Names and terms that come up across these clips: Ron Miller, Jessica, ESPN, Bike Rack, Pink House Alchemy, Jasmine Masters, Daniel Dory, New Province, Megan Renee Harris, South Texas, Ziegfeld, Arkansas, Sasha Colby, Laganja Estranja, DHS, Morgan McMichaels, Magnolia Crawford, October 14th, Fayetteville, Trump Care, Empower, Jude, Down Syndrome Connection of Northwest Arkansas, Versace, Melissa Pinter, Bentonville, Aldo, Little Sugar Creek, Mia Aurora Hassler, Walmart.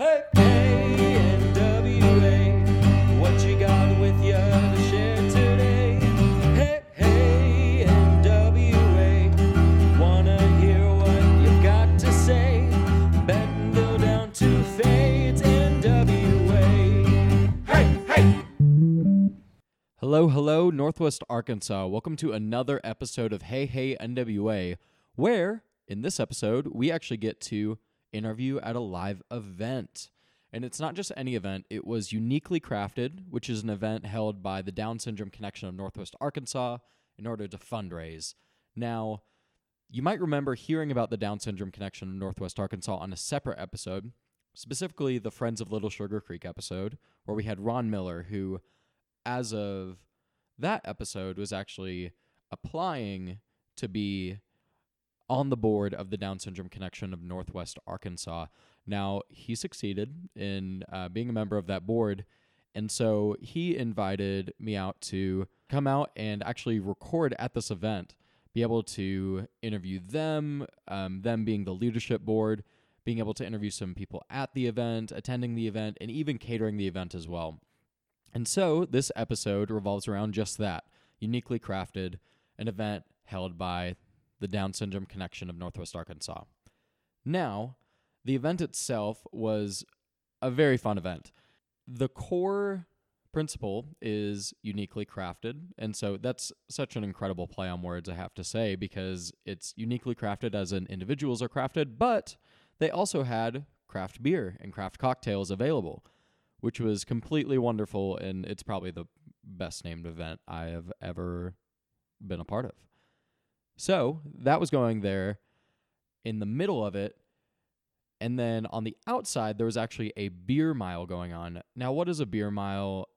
Hey, hey, NWA, what you got with you to share today? Hey, hey, NWA, wanna hear what you've got to say? Bentonville down to Fades, NWA. Hey, hey! Hello, hello, Northwest Arkansas. Welcome to another episode of Hey, Hey, NWA, where, in this episode, we actually get to interview at a live event. And it's not just any event, it was Uniquely Crafted, which is an event held by the Down Syndrome Connection of Northwest Arkansas in order to fundraise. Now, you might remember hearing about the Down Syndrome Connection of Northwest Arkansas on a separate episode, specifically the Friends of Little Sugar Creek episode, where we had Ron Miller, who, as of that episode, was actually applying to be on the board of the Down Syndrome Connection of Northwest Arkansas. Now, he succeeded in being a member of that board, and so he invited me out to come out and actually record at this event, be able to interview them being the leadership board, being able to interview some people at the event, attending the event, and even catering the event as well. And so this episode revolves around just that, Uniquely Crafted, an event held by the Down Syndrome Connection of Northwest Arkansas. Now, the event itself was a very fun event. The core principle is uniquely crafted, and so that's such an incredible play on words, I have to say, because it's uniquely crafted as in individuals are crafted, but they also had craft beer and craft cocktails available, which was completely wonderful, and it's probably the best named event I have ever been a part of. So that was going there in the middle of it, and then on the outside, there was actually a beer mile going on. Now, what is a beer mile?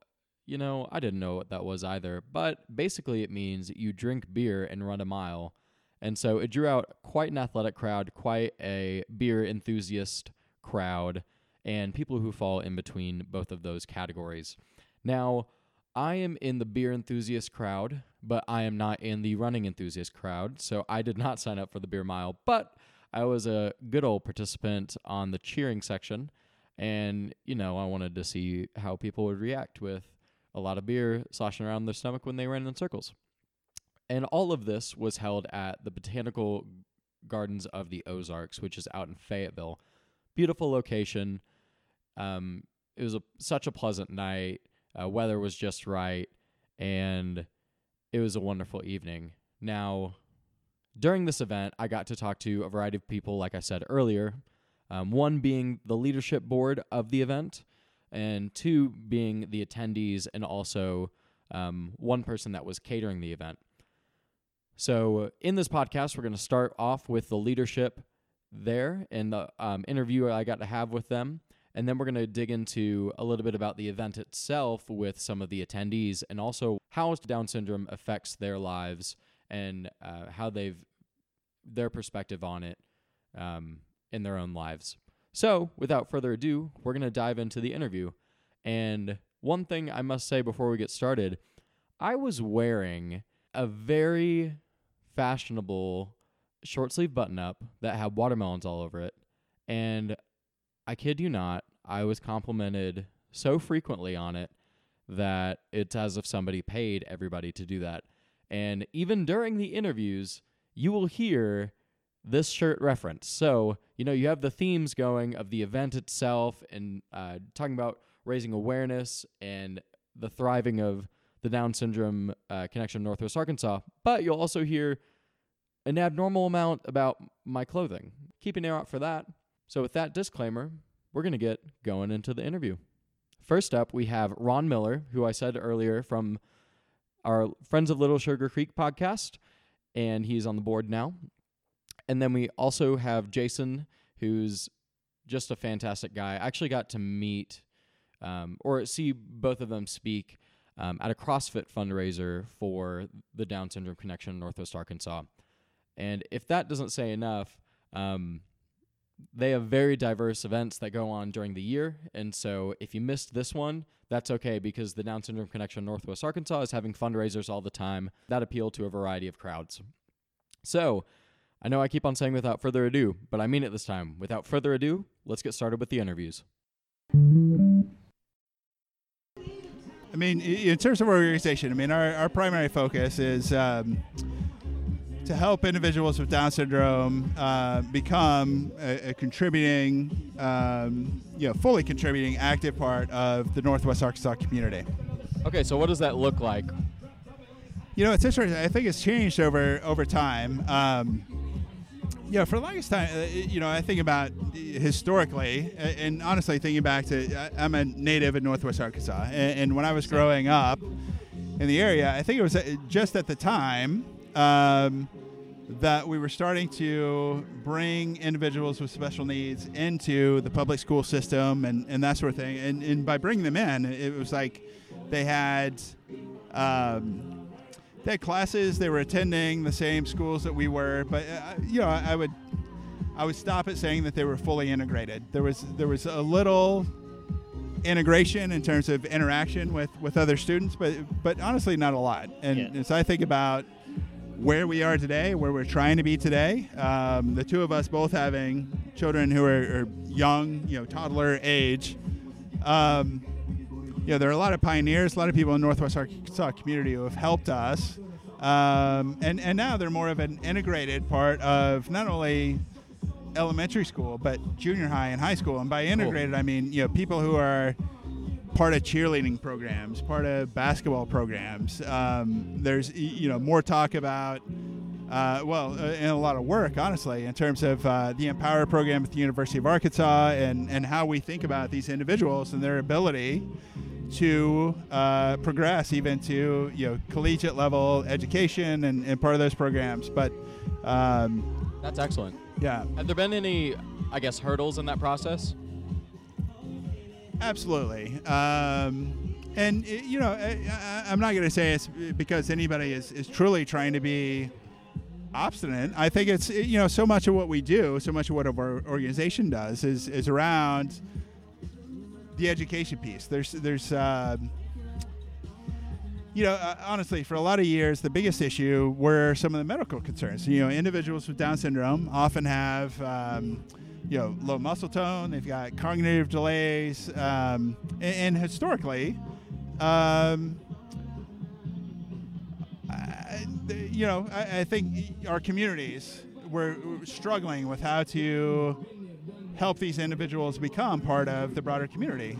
You know, I didn't know what that was either, but basically it means you drink beer and run a mile, and so it drew out quite an athletic crowd, quite a beer enthusiast crowd, and people who fall in between both of those categories. Now, I am in the beer enthusiast crowd, but I am not in the running enthusiast crowd, so I did not sign up for the beer mile, but I was a good old participant on the cheering section, and, you know, I wanted to see how people would react with a lot of beer sloshing around their stomach when they ran in circles. And all of this was held at the Botanical Gardens of the Ozarks, which is out in Fayetteville. Beautiful location. It was such a pleasant night. Weather was just right, and it was a wonderful evening. Now, during this event, I got to talk to a variety of people, like I said earlier, one being the leadership board of the event, and two being the attendees, and also one person that was catering the event. So in this podcast, we're going to start off with the leadership there and the interview I got to have with them. And then we're going to dig into a little bit about the event itself with some of the attendees and also how Down syndrome affects their lives and how their perspective on it in their own lives. So without further ado, we're going to dive into the interview. And one thing I must say before we get started, I was wearing a very fashionable short sleeve button up that had watermelons all over it. And I kid you not, I was complimented so frequently on it that it's as if somebody paid everybody to do that. And even during the interviews, you will hear this shirt reference. So, you know, you have the themes going of the event itself and talking about raising awareness and the thriving of the Down Syndrome Connection of Northwest Arkansas. But you'll also hear an abnormal amount about my clothing. Keep an ear out for that. So with that disclaimer, we're going to get going into the interview. First up, we have Ron Miller, who I said earlier from our Friends of Little Sugar Creek podcast, and he's on the board now. And then we also have Jason, who's just a fantastic guy. I actually got to meet or see both of them speak at a CrossFit fundraiser for the Down Syndrome Connection in Northwest Arkansas. And if that doesn't say enough, they have very diverse events that go on during the year, and so if you missed this one, that's okay because the Down Syndrome Connection Northwest Arkansas is having fundraisers all the time that appeal to a variety of crowds. So, I know I keep on saying without further ado, but I mean it this time. Without further ado, let's get started with the interviews. I mean, in terms of our organization, I mean, our primary focus is to help individuals with Down syndrome become a contributing, fully contributing, active part of the Northwest Arkansas community. Okay, so what does that look like? You know, it's interesting. I think it's changed over time. For the longest time, I think about historically, and honestly, thinking back to, I'm a native of Northwest Arkansas, and when I was growing up in the area, I think it was just at the time that we were starting to bring individuals with special needs into the public school system and that sort of thing. And by bringing them in, it was like they had classes, they were attending the same schools that we were, but I would stop at saying that they were fully integrated. There was a little integration in terms of interaction with other students, but honestly not a lot. And as I think about where we are today, where we're trying to be today, the two of us both having children who are young, toddler age, there are a lot of pioneers, a lot of people in the Northwest Arkansas community who have helped us. And now they're more of an integrated part of not only elementary school, but junior high and high school. And by integrated, I mean, people who are part of cheerleading programs, part of basketball programs. There's, more talk about, and a lot of work, honestly, in terms of the Empower program at the University of Arkansas and how we think about these individuals and their ability to progress even to collegiate level education and part of those programs. But that's excellent. Yeah. Have there been any, I guess, hurdles in that process? Absolutely. I'm not going to say it's because anybody is truly trying to be obstinate. I think it's, so much of what we do, so much of what our organization does is around the education piece. Honestly, for a lot of years, the biggest issue were some of the medical concerns. Individuals with Down syndrome often have, low muscle tone. They've got cognitive delays. And historically, I think our communities were struggling with how to help these individuals become part of the broader community.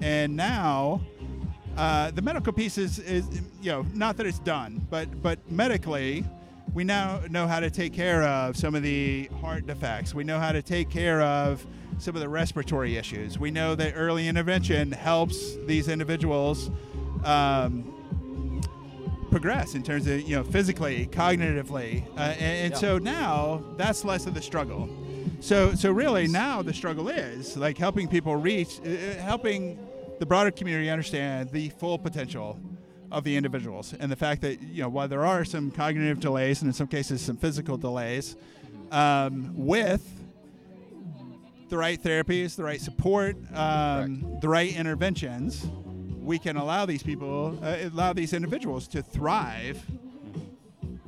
And now the medical piece is not that it's done, but medically we now know how to take care of some of the heart defects. We know how to take care of some of the respiratory issues. We know that early intervention helps these individuals progress in terms of, physically, cognitively. So now that's less of the struggle. So really now the struggle is like helping people reach, helping the broader community understand the full potential of the individuals and the fact that, while there are some cognitive delays and in some cases some physical delays, with the right therapies, the right support, the right interventions, we can allow these individuals to thrive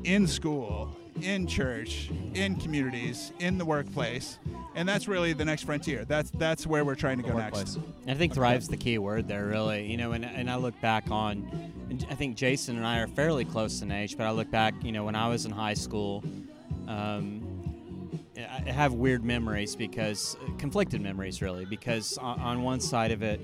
in school, in church, in communities, in the workplace, and that's really the next frontier. That's where we're trying to go next. And I think thrive's the key word there, really. And I look back on, I think Jason and I are fairly close in age, but I look back, when I was in high school, I have weird memories conflicted memories, really, because on one side of it,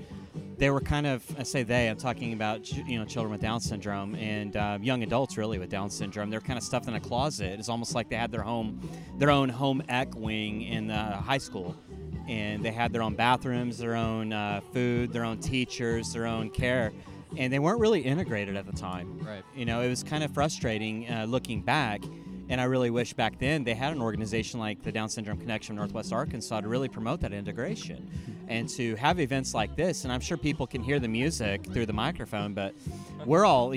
they were kind of, I say they, I'm talking about, children with Down syndrome and young adults really with Down syndrome. They're kind of stuffed in a closet. It's almost like they had their own home ec wing in the high school. And they had their own bathrooms, their own food, their own teachers, their own care. And they weren't really integrated at the time. Right. It was kind of frustrating looking back. And I really wish back then they had an organization like the Down Syndrome Connection of Northwest Arkansas to really promote that integration and to have events like this. And I'm sure people can hear the music through the microphone, but we're all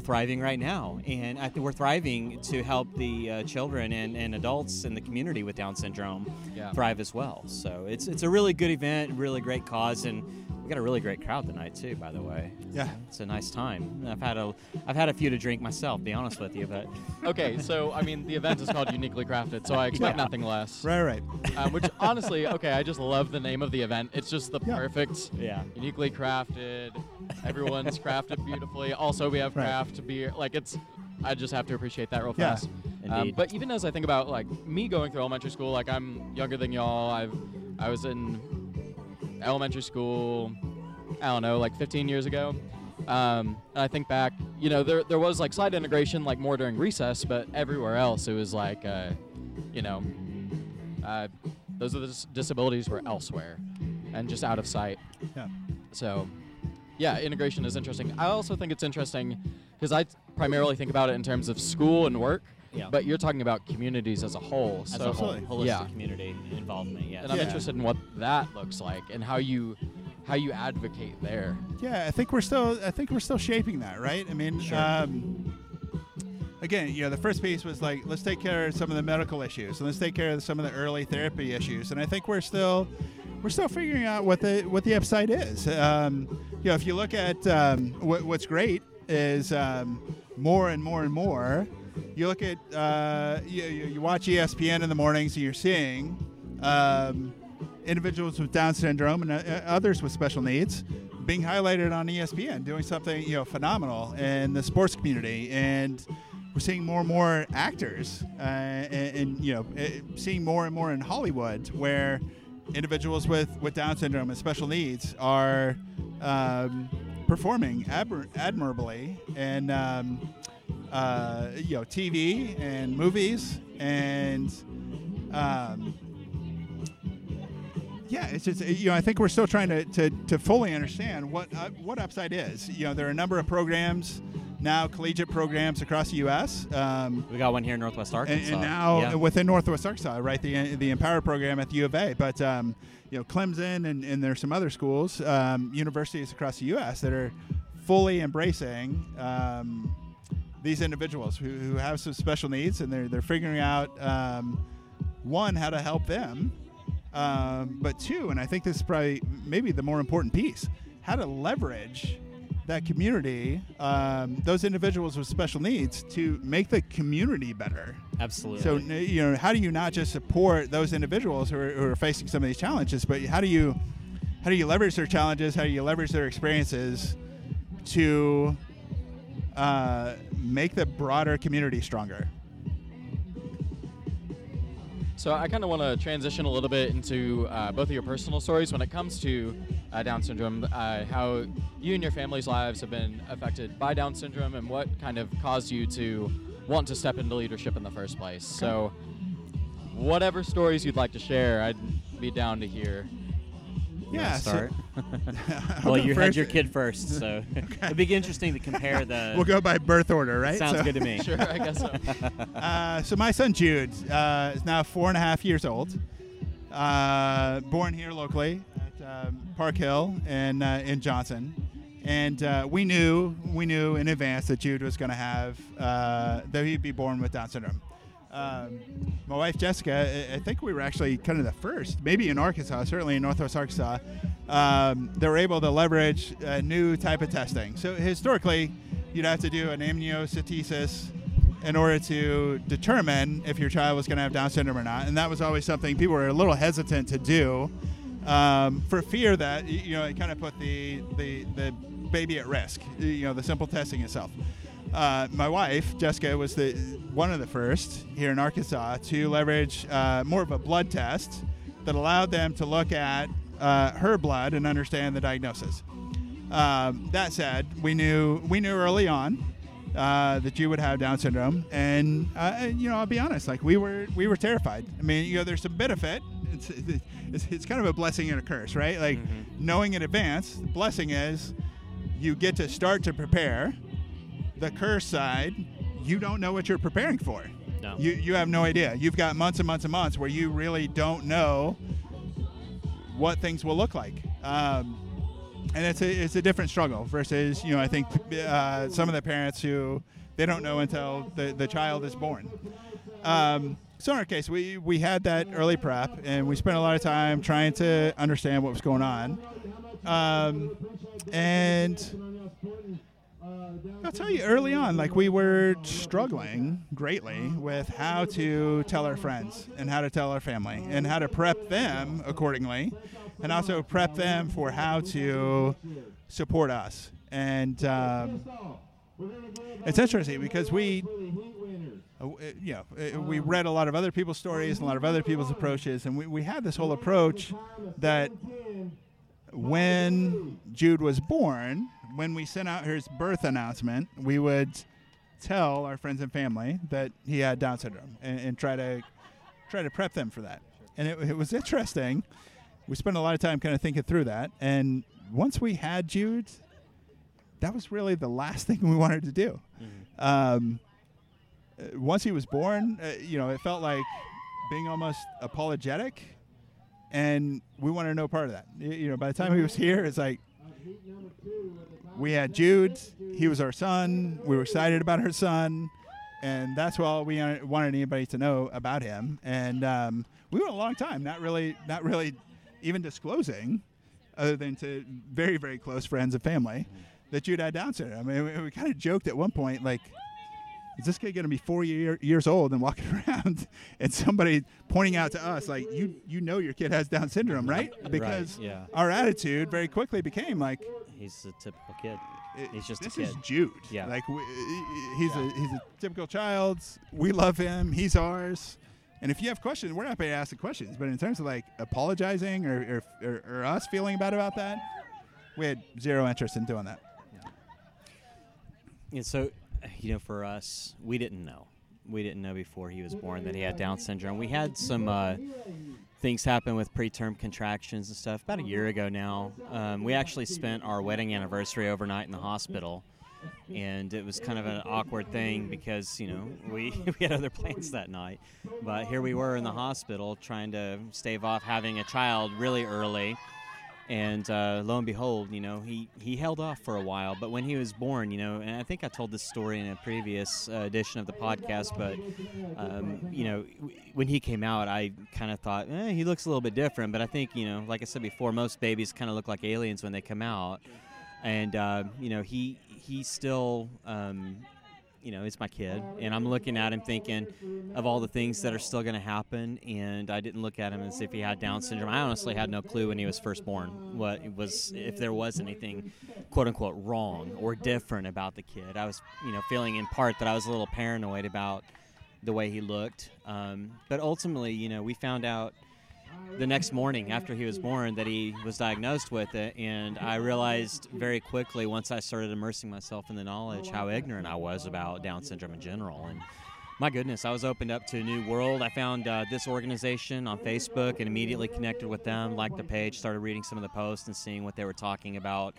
thriving right now. And I think we're thriving to help the children and adults in the community with Down syndrome thrive as well. So it's a really good event, really great cause. And We got a really great crowd tonight too, by the way. Yeah, it's a nice time. I've had a few to drink myself, to be honest with you, but okay. So I mean, the event is called Uniquely Crafted, so I expect nothing less. Right. Which honestly, okay, I just love the name of the event. It's just the perfect. Yeah. Uniquely crafted. Everyone's crafted beautifully. Also, we have craft beer. Like it's, I just have to appreciate that real fast. But even as I think about like me going through elementary school, like I'm younger than y'all. I was in elementary school, I don't know, like 15 years ago. And I think back, you know, there was like slide integration, like more during recess, but everywhere else it was like, you know, those other disabilities were elsewhere and just out of sight. Yeah. So, yeah, integration is interesting. I also think it's interesting because I primarily think about it in terms of school and work. Yeah. But you're talking about communities as a whole. As so a whole, holistic community involvement, yes. And I'm interested in what that looks like and how you advocate there. Yeah, I think we're still shaping that, right? I mean, again, you know, the first piece was like, let's take care of some of the medical issues and let's take care of some of the early therapy issues. And I think we're still figuring out what the upside is. You know, if you look at what's great is more and more and more. You look at, you watch ESPN in the mornings, and you're seeing individuals with Down syndrome and others with special needs being highlighted on ESPN, doing something, you know, phenomenal in the sports community. And we're seeing more and more actors seeing more and more in Hollywood where individuals with Down syndrome and special needs are performing admirably and TV and movies, and it's just, you know, I think we're still trying to fully understand what upside is. You know, there are a number of programs now, collegiate programs across the U.S. We got one here in Northwest Arkansas, and now within Northwest Arkansas, right, the Empower program at the U of A, but you know, Clemson and there's some other schools, universities across the U.S. that are fully embracing. These individuals who have some special needs, and they're figuring out one, how to help them, but two, and I think this is probably maybe the more important piece, how to leverage that community, those individuals with special needs, to make the community better. Absolutely. So, you know, how do you not just support those individuals who are facing some of these challenges, but how do you leverage their challenges? How do you leverage their experiences to make the broader community stronger? So I kind of want to transition a little bit into both of your personal stories when it comes to Down syndrome, how you and your family's lives have been affected by Down syndrome and what kind of caused you to want to step into leadership in the first place. Okay. So whatever stories you'd like to share, I'd be down to hear. Yeah. Start. Well, you had your kid first, so it'd be interesting to compare the. We'll go by birth order, right? Sounds good to me. Sure, I guess so. So my son Jude is now 4.5 years old. Born here locally at Park Hill and in Johnson, and we knew in advance that Jude was going to have that he'd be born with Down syndrome. My wife, Jessica, I think we were actually kind of the first, maybe in Arkansas, certainly in Northwest Arkansas, they were able to leverage a new type of testing. So historically, you'd have to do an amniocentesis in order to determine if your child was going to have Down syndrome or not. And that was always something people were a little hesitant to do for fear that, you know, it kind of put the baby at risk, you know, the simple testing itself. My wife, Jessica, was one of the first here in Arkansas to leverage more of a blood test that allowed them to look at her blood and understand the diagnosis. That said, we knew early on that you would have Down syndrome, and you know, I'll be honest, like we were terrified. I mean, you know, there's some benefit. It's kind of a blessing and a curse, right? Like knowing in advance. The blessing is you get to start to prepare. The curse side, you don't know what you're preparing for. No. You have no idea. You've got months and months and months where you really don't know what things will look like. And it's a different struggle versus, you know, I think some of the parents who they don't know until the child is born. So in our case, we had that early prep, and we spent a lot of time trying to understand what was going on. And I'll tell you, early on, like, we were struggling greatly with how to tell our friends and how to tell our family and how to prep them accordingly, and also prep them for how to support us. And it's interesting because we read a lot of other people's stories and a lot of other people's approaches, and we had this whole approach that when Jude was born, when we sent out his birth announcement, we would tell our friends and family that he had Down syndrome and try to prep them for that. And it was interesting. We spent a lot of time kind of thinking through that. And once we had Jude, that was really the last thing we wanted to do. Mm-hmm. Once he was born, it felt like being almost apologetic, and we wanted no part of that. By the time he was here, it's like, we had Jude, he was our son, we were excited about our son, and that's all we wanted anybody to know about him. And we went a long time not really even disclosing, other than to very, very close friends and family, that Jude had Down syndrome. I mean, we kind of joked at one point, like, is this kid going to be 4 years old and walking around and somebody pointing out to us, like, you know your kid has Down syndrome, right? Because right, yeah. Our attitude very quickly became, like, he's a typical kid. He's just this a kid. This is Jude. Yeah. Like, he's a typical child. We love him. He's ours. And if you have questions, we're not going to ask the questions. But in terms of, like, apologizing or us feeling bad about that, we had zero interest in doing that. Yeah. And so, for us, we didn't know. We didn't know before he was born that he had Down syndrome. We had some things happen with preterm contractions and stuff about a year ago now. We actually spent our wedding anniversary overnight in the hospital, and it was kind of an awkward thing because, we had other plans that night. But here we were in the hospital trying to stave off having a child really early. And lo and behold, he held off for a while. But when he was born, and I think I told this story in a previous edition of the podcast, but, when he came out, I kind of thought, he looks a little bit different. But I think, like I said before, most babies kind of look like aliens when they come out. And, he still... it's my kid, and I'm looking at him thinking of all the things that are still going to happen, and I didn't look at him as if he had Down syndrome. I honestly had no clue when he was first born if there was anything, quote-unquote, wrong or different about the kid. I was, feeling in part that I was a little paranoid about the way he looked. But ultimately, we found out the next morning after he was born that he was diagnosed with it, and I realized very quickly once I started immersing myself in the knowledge how ignorant I was about Down syndrome in general. And my goodness, I was opened up to a new world. I found this organization on Facebook and immediately connected with them, liked the page, started reading some of the posts and seeing what they were talking about.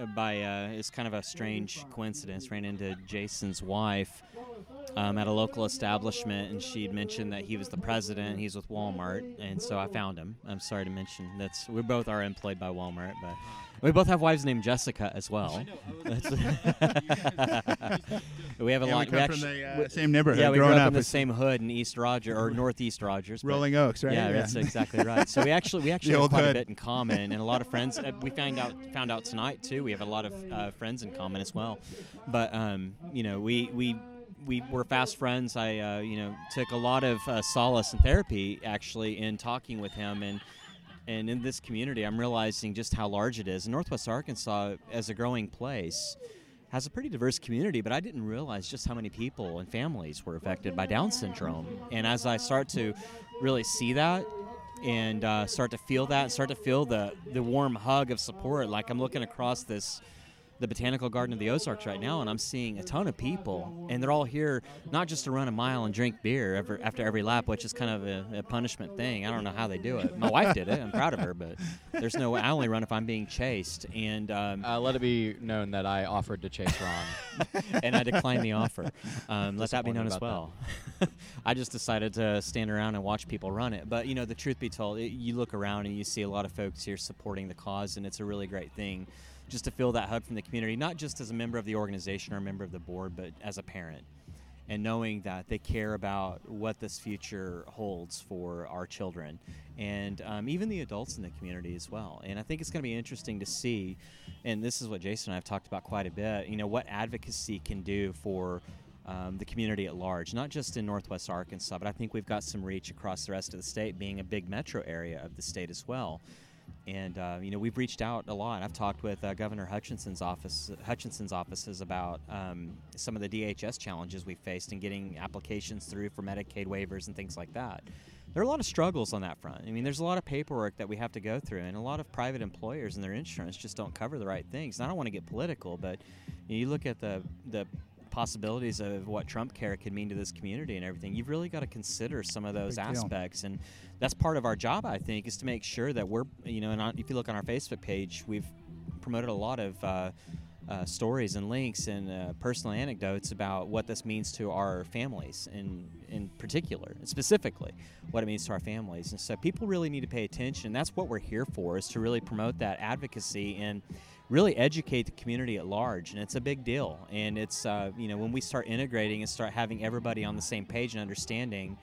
It's kind of a strange coincidence, ran into Jason's wife at a local establishment, and she'd mentioned that he was the president. He's with Walmart, and so I found him. I'm sorry to mention we both are employed by Walmart, but we both have wives named Jessica as well. We have a lot. We come from the same neighborhood. Yeah, we grew up in the same hood in East Rogers or Northeast Rogers. Rolling Oaks, right? Yeah, that's exactly right. So we actually have quite a bit in common, and a lot of friends. We found out tonight too. We have a lot of friends in common as well, but we were fast friends. I took a lot of solace in therapy actually in talking with him and in this community. I'm realizing just how large it is. And Northwest Arkansas, as a growing place, has a pretty diverse community, but I didn't realize just how many people and families were affected by Down syndrome. And as I start to really see that and start to feel that, start to feel the warm hug of support, like I'm looking across the Botanical Garden of the Ozarks right now, and I'm seeing a ton of people, and they're all here not just to run a mile and drink beer after every lap, which is kind of a punishment thing. I don't know how they do it. My wife did it. I'm proud of her, but there's no way. I only run if I'm being chased. And let it be known that I offered to chase Ron, and I declined the offer. Let that be known as well. I just decided to stand around and watch people run it. But the truth be told, you look around and you see a lot of folks here supporting the cause, and it's a really great thing. Just to feel that hug from the community, not just as a member of the organization or a member of the board, but as a parent. and knowing that they care about what this future holds for our children and even the adults in the community as well. And I think it's going to be interesting to see, and this is what Jason and I have talked about quite a bit, you know, what advocacy can do for the community at large, not just in Northwest Arkansas, but I think we've got some reach across the rest of the state, being a big metro area of the state as well. And, you know, we've reached out a lot. I've talked with Governor Hutchinson's offices about some of the DHS challenges we faced in getting applications through for Medicaid waivers and things like that. There are a lot of struggles on that front. I mean, there's a lot of paperwork that we have to go through, and a lot of private employers and their insurance just don't cover the right things. And I don't want to get political, but you look at the possibilities of what Trump Care could mean to this community and everything, you've really got to consider some of those aspects. And that's part of our job, I think, is to make sure that we're, you know, and if you look on our Facebook page, we've promoted a lot of stories and links and personal anecdotes about what this means to our families in particular, specifically what it means to our families. And so people really need to pay attention. That's what we're here for, is to really promote that advocacy and really educate the community at large. And it's a big deal. And it's, you know, when we start integrating and start having everybody on the same page and understanding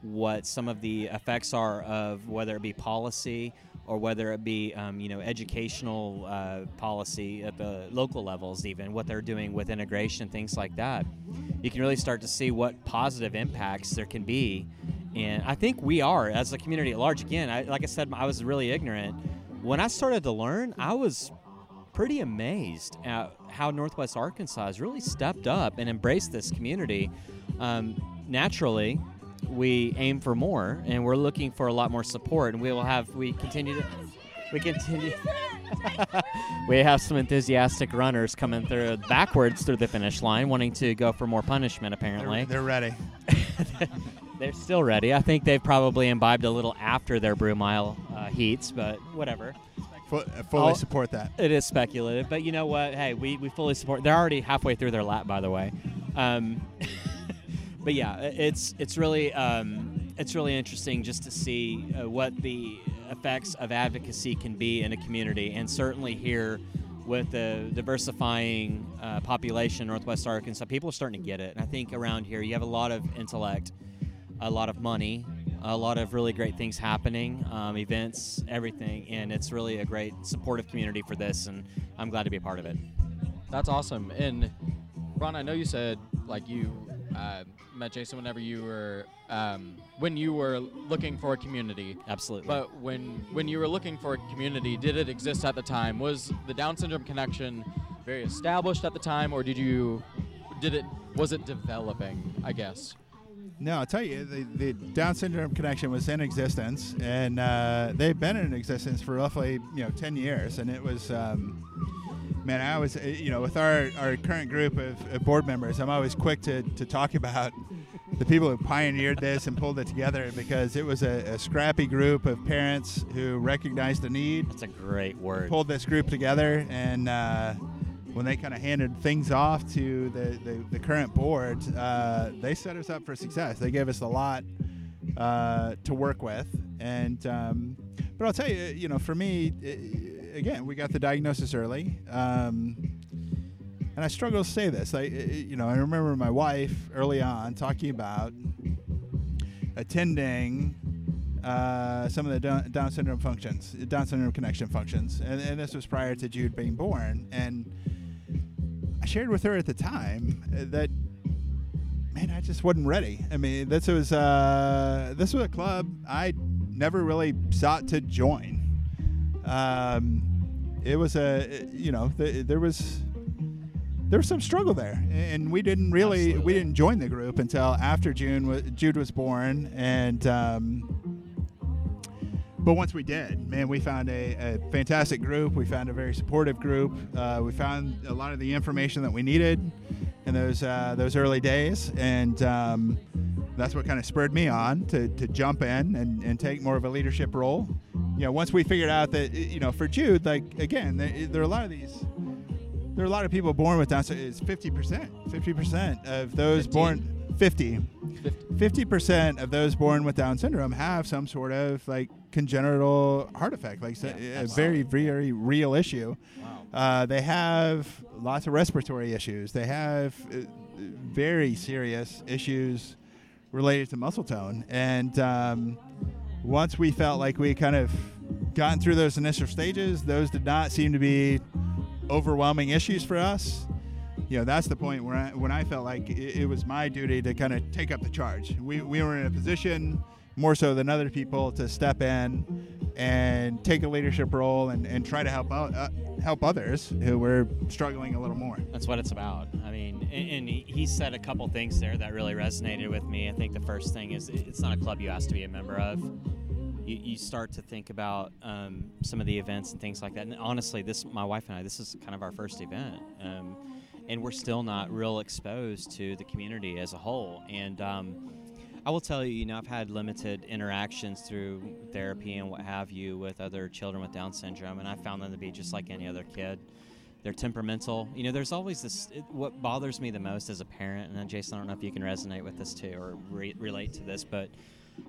what some of the effects are of whether it be policy or whether it be, you know, educational policy at the local levels, even what they're doing with integration, things like that, you can really start to see what positive impacts there can be. And I think we are, as a community at large, again, like I said, I was really ignorant. When I started to learn, I was pretty amazed at how Northwest Arkansas has really stepped up and embraced this community. Naturally, we aim for more, and we're looking for a lot more support, and we continue we have some enthusiastic runners coming through backwards through the finish line, wanting to go for more punishment. Apparently they're ready. They're still ready. I think they've probably imbibed a little after their brew mile heats, but whatever. Fully support that. It is speculative, but you know what? Hey, we fully support. They're already halfway through their lap, by the way. But yeah, it's really interesting just to see what the effects of advocacy can be in a community, and certainly here with the diversifying population in Northwest Arkansas, people are starting to get it. And I think around here you have a lot of intellect, a lot of money, a lot of really great things happening, events, everything, and it's really a great supportive community for this, and I'm glad to be a part of it. That's awesome. And Ron, I know you said, like, you met Jason whenever you were when you were looking for a community. Absolutely. But when you were looking for a community, did it exist at the time? Was the Down Syndrome Connection very established at the time, or was it developing, I guess? No, I'll tell you, the Down Syndrome Connection was in existence, and they've been in existence for roughly, 10 years. And it was, I was, with our current group of board members, I'm always quick to talk about the people who pioneered this and pulled it together, because it was a scrappy group of parents who recognized the need. That's a great word. Pulled this group together, and when they kind of handed things off to the current board, they set us up for success. They gave us a lot to work with. And but I'll tell you, for me, again, we got the diagnosis early. And I struggle to say this. I remember my wife early on talking about attending some of the Down Syndrome Connection functions. And this was prior to Jude being born. And I shared with her at the time that, man, I just wasn't ready. I mean, this was a club I never really sought to join. It was there was some struggle there, and we didn't join the group until after Jude was born. And but once we did, man, we found a fantastic group. We found a very supportive group. We found a lot of the information that we needed in those early days. And that's what kind of spurred me on to jump in and take more of a leadership role. Once we figured out that, for Jude, like, again, there are a lot of people born with Down syndrome. It's 50% of those 15? Born... 50% of those born with Down syndrome have some sort of congenital heart defect, a very, very real issue. Wow. They have lots of respiratory issues. They have very serious issues related to muscle tone. And once we felt like we kind of gotten through those initial stages, those did not seem to be overwhelming issues for us. You know, that's the point where when I felt like it was my duty to kind of take up the charge. We were in a position, more so than other people, to step in and take a leadership role and try to help out, help others who were struggling a little more. That's what it's about. I mean, and he said a couple things there that really resonated with me. I think the first thing is it's not a club you ask to be a member of. You start to think about some of the events and things like that. And honestly, my wife and I, this is kind of our first event. And we're still not real exposed to the community as a whole. And I will tell you, you know, I've had limited interactions through therapy and what have you with other children with Down syndrome, and I found them to be just like any other kid. They're temperamental. You know, there's always what bothers me the most as a parent, and Jason, I don't know if you can resonate with this too or relate to this, but,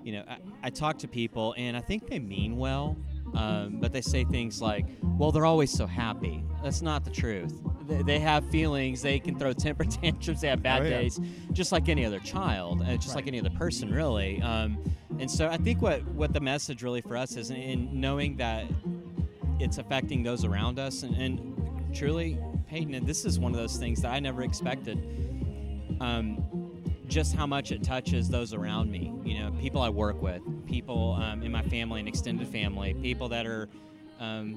you know, I talk to people, and I think they mean well, but they say things like, well, they're always so happy. That's not the truth. They have feelings. They can throw temper tantrums. They have bad days, just like any other child, and just like any other person, really. And so I think what the message really for us is in knowing that it's affecting those around us. And truly, Peyton, and this is one of those things that I never expected, just how much it touches those around me. You know, people I work with, people in my family and extended family, people that are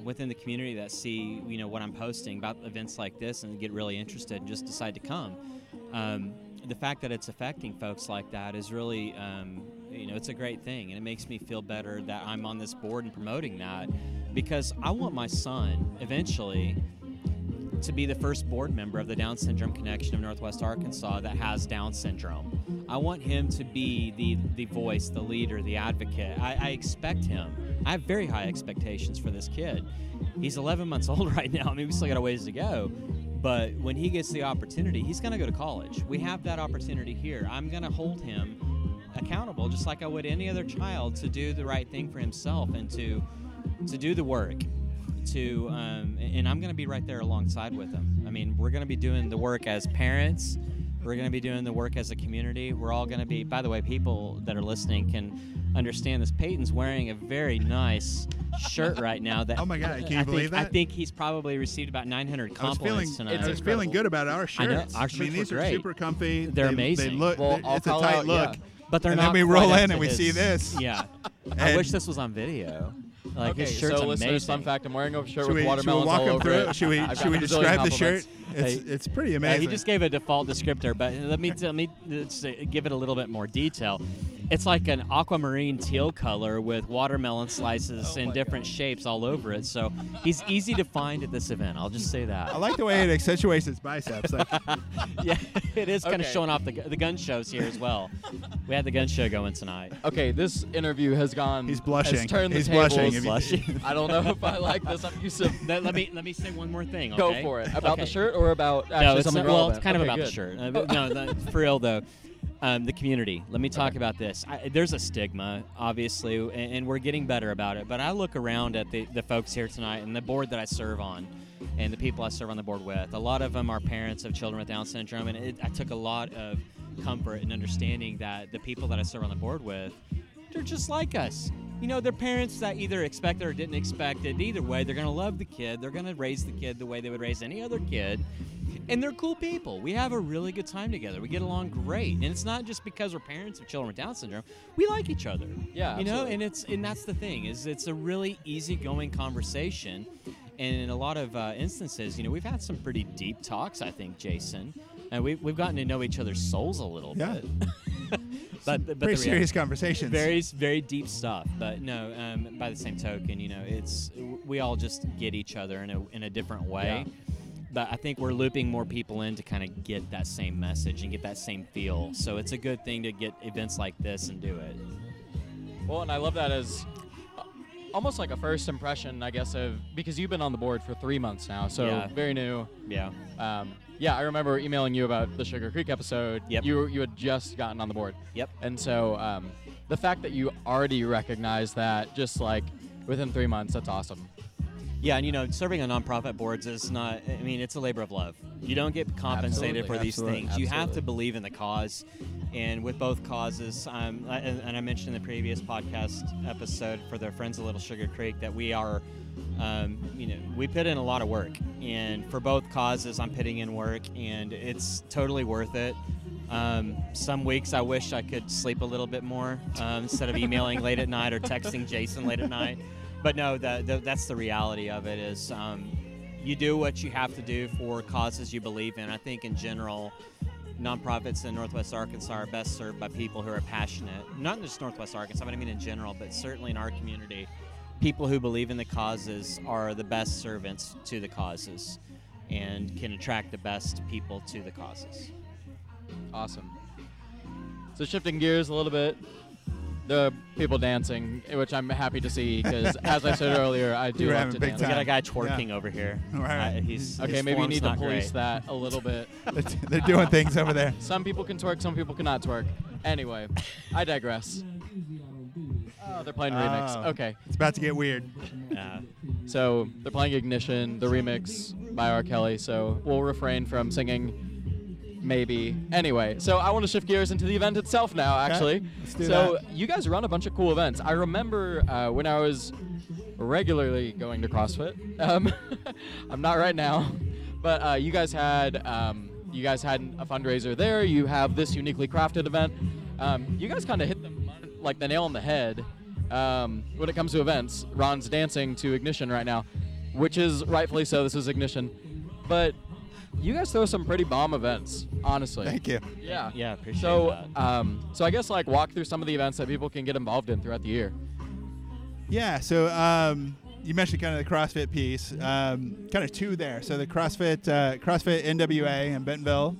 within the community that see, you know, what I'm posting about events like this and get really interested and just decide to come. The fact that it's affecting folks like that is really, you know, it's a great thing, and it makes me feel better that I'm on this board and promoting that, because I want my son eventually to be the first board member of the Down Syndrome Connection of Northwest Arkansas that has Down syndrome. I want him to be the voice, the leader, the advocate. I expect him. I have very high expectations for this kid. He's 11 months old right now. I mean, we still got a ways to go. But when he gets the opportunity, he's going to go to college. We have that opportunity here. I'm going to hold him accountable, just like I would any other child, to do the right thing for himself and to do the work. And I'm going to be right there alongside with him. I mean, we're going to be doing the work as parents. We're going to be doing the work as a community. We're all going to be, by the way, people that are listening can understand this. Peyton's wearing a very nice shirt right now. That oh, my God, can you believe that? I think he's probably received about 900 compliments tonight. It's feeling good about our shirts. I know, our shirts these are great. Super comfy. They're amazing. They look, it's a tight look. Yeah. But they're not. And then we roll in and we see this. Yeah. I wish this was on video. Like, okay, his shirt's so amazing. Listeners, fun fact, I'm wearing a shirt with watermelons all over it. Should we describe the shirt? It's pretty amazing. He just gave a default descriptor, but let me give it a little bit more detail. It's like an aquamarine teal color with watermelon slices in different shapes all over it. So he's easy to find at this event. I'll just say that. I like the way it accentuates its biceps. Like. Yeah, it is kind of showing off the gun shows here as well. We had the gun show going tonight. Okay, this interview has gone. He's blushing. Has turned the tables. He's blushing. I don't know if I like this. I'm used to. Let me say one more thing. Okay? Go for it. About the shirt or about actually something relevant? Well, it's kind of about the shirt. For real though. The community. Let me talk about this. There's a stigma, obviously, and we're getting better about it. But I look around at the folks here tonight and the board that I serve on and the people I serve on the board with. A lot of them are parents of children with Down syndrome. And I took a lot of comfort in understanding that the people that I serve on the board with, they're just like us. You know, they're parents that either expect it or didn't expect it. Either way, they're going to love the kid. They're going to raise the kid the way they would raise any other kid. And they're cool people. We have a really good time together. We get along great. And it's not just because we're parents of children with Down syndrome. We like each other. Yeah, you know, and that's the thing, is it's a really easygoing conversation. And in a lot of instances, you know, we've had some pretty deep talks, I think, Jason. And we've gotten to know each other's souls a little bit. But pretty serious conversations. Very, very deep stuff. But no, by the same token, you know, we all just get each other in a different way. Yeah. But I think we're looping more people in to kind of get that same message and get that same feel. So it's a good thing to get events like this and do it. Well, and I love that as almost like a first impression, I guess, because you've been on the board for 3 months now, so very new. Yeah. Yeah, I remember emailing you about the Sugar Creek episode. Yep. You had just gotten on the board. Yep. And so the fact that you already recognized that just like within 3 months, that's awesome. Yeah, and you know, serving on nonprofit boards is not, I mean, it's a labor of love. You don't get compensated for these things. You have to believe in the cause. And with both causes, and I mentioned in the previous podcast episode for the Friends of Little Sugar Creek that we are, you know, we put in a lot of work. And for both causes, I'm putting in work, and it's totally worth it. Some weeks I wish I could sleep a little bit more instead of emailing late at night or texting Jason late at night. But no, that's the reality of it is you do what you have to do for causes you believe in. I think in general, nonprofits in Northwest Arkansas are best served by people who are passionate. Not just Northwest Arkansas, but I mean in general, but certainly in our community, people who believe in the causes are the best servants to the causes and can attract the best people to the causes. Awesome. So shifting gears a little bit. The people dancing, which I'm happy to see, because as I said earlier, I do love to dance. We got a guy twerking over here. Right. Okay, maybe you need to police that a little bit. They're doing things over there. Some people can twerk, some people cannot twerk. Anyway, I digress. Oh, they're playing remix. Okay. It's about to get weird. So they're playing Ignition, the remix by R. Kelly, so we'll refrain from singing. Maybe. Anyway, so I want to shift gears into the event itself now, actually. Okay, let's do that. You guys run a bunch of cool events. I remember when I was regularly going to CrossFit. I'm not right now. But you guys had a fundraiser there. You have this Uniquely Crafted event. You guys kind of hit the nail on the head when it comes to events. Ron's dancing to Ignition right now, which is rightfully so. This is Ignition. But you guys throw some pretty bomb events, honestly. Thank you. Yeah. Yeah, appreciate that. So I guess walk through some of the events that people can get involved in throughout the year. Yeah, so you mentioned kind of the CrossFit piece. Kind of two there. So the CrossFit NWA in Bentonville,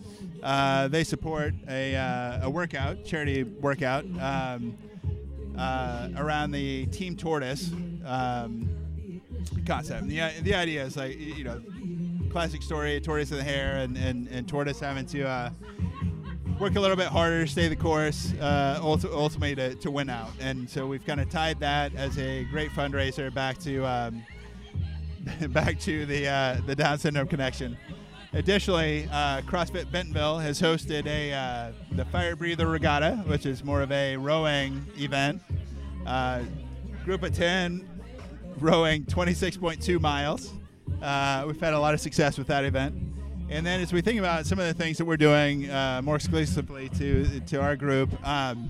they support a workout, charity workout, around the Team Tortoise concept. And the idea is classic story, tortoise in the hair and tortoise having to work a little bit harder, stay the course, ultimately to win out. And so we've kind of tied that as a great fundraiser back to the Down Syndrome Connection. Additionally, CrossFit Bentonville has hosted the Fire Breather Regatta, which is more of a rowing event. Group of 10 rowing 26.2 miles. We've had a lot of success with that event. And then as we think about some of the things that we're doing more exclusively to our group, the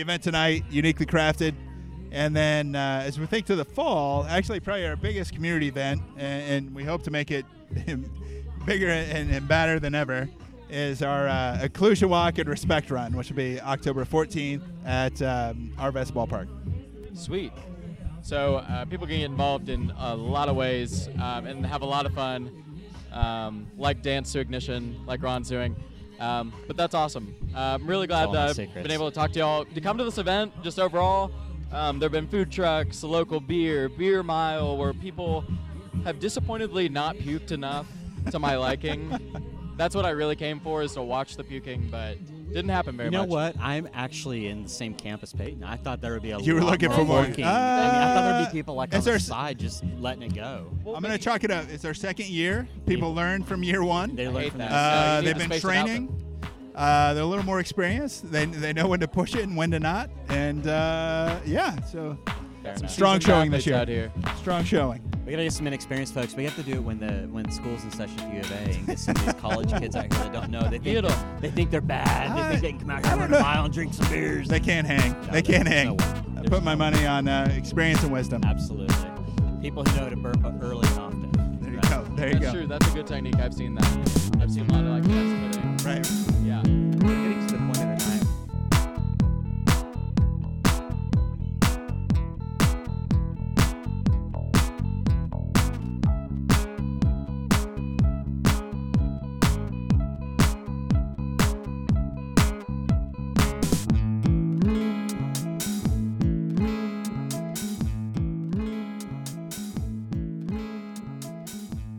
event tonight, Uniquely Crafted. And then as we think to the fall, actually probably our biggest community event, and we hope to make it bigger and badder than ever, is our Inclusion Walk and Respect Run, which will be October 14th at Arvest Ballpark. Sweet. So people can get involved in a lot of ways and have a lot of fun, like Dance to Ignition, like Ron's doing. But that's awesome. I'm really glad that I've been able to talk to y'all. To come to this event, just overall, there have been food trucks, local beer, beer mile, where people have disappointedly not puked enough to my liking. That's what I really came for, is to watch the puking, but didn't happen very much. You know what? I'm actually in the same campus, Peyton. I thought there would be a lot more walking. I thought there would be people on the side just letting it go. Well, I'm going to chalk it up. It's our second year. People learn from year one. They learn from that. They've been training. They're a little more experienced. They know when to push it and when to not. And, so strong showing this year. Out here. Strong showing. We gotta get some inexperienced folks. We have to do it when school's in session for U of A and get some of these college kids out here that don't know. They think they're bad. They think they can come out here and run a mile and drink some beers. They can't hang. No, I put my money on experience and wisdom. Absolutely. People who know how to burp early and often. There you go. That's true. That's a good technique. I've seen that. I've seen a lot of that. Right. Yeah. We're getting to the point of the night.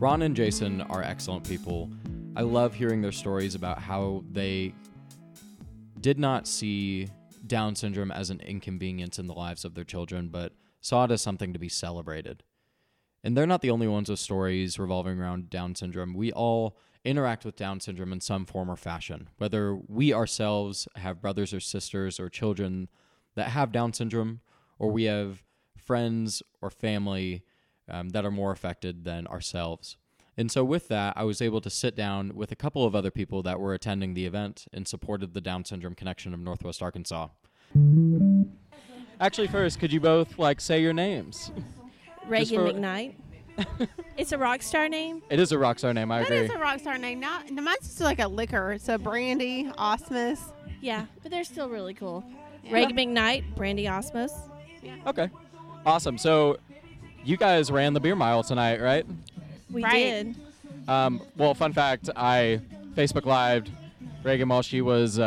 Ron and Jason are excellent people. I love hearing their stories about how they did not see Down syndrome as an inconvenience in the lives of their children, but saw it as something to be celebrated. and they're not the only ones with stories revolving around Down syndrome. We all interact with Down syndrome in some form or fashion, whether we ourselves have brothers or sisters or children that have Down syndrome, or we have friends or family that are more affected than ourselves. And so with that, I was able to sit down with a couple of other people that were attending the event and supported the Down Syndrome Connection of Northwest Arkansas. Actually, first, could you both say your names? Reagan McKnight. It's a rock star name. It is a rock star name, I agree. It is a rock star name. Mine's just a liquor. So Brandy Osmus. Yeah, but they're still really cool. Yeah. Reagan McKnight, Brandy Osmus. Yeah. Okay, awesome. So you guys ran the beer mile tonight, right? We did. Well, fun fact, I Facebook Lived Reagan while she was she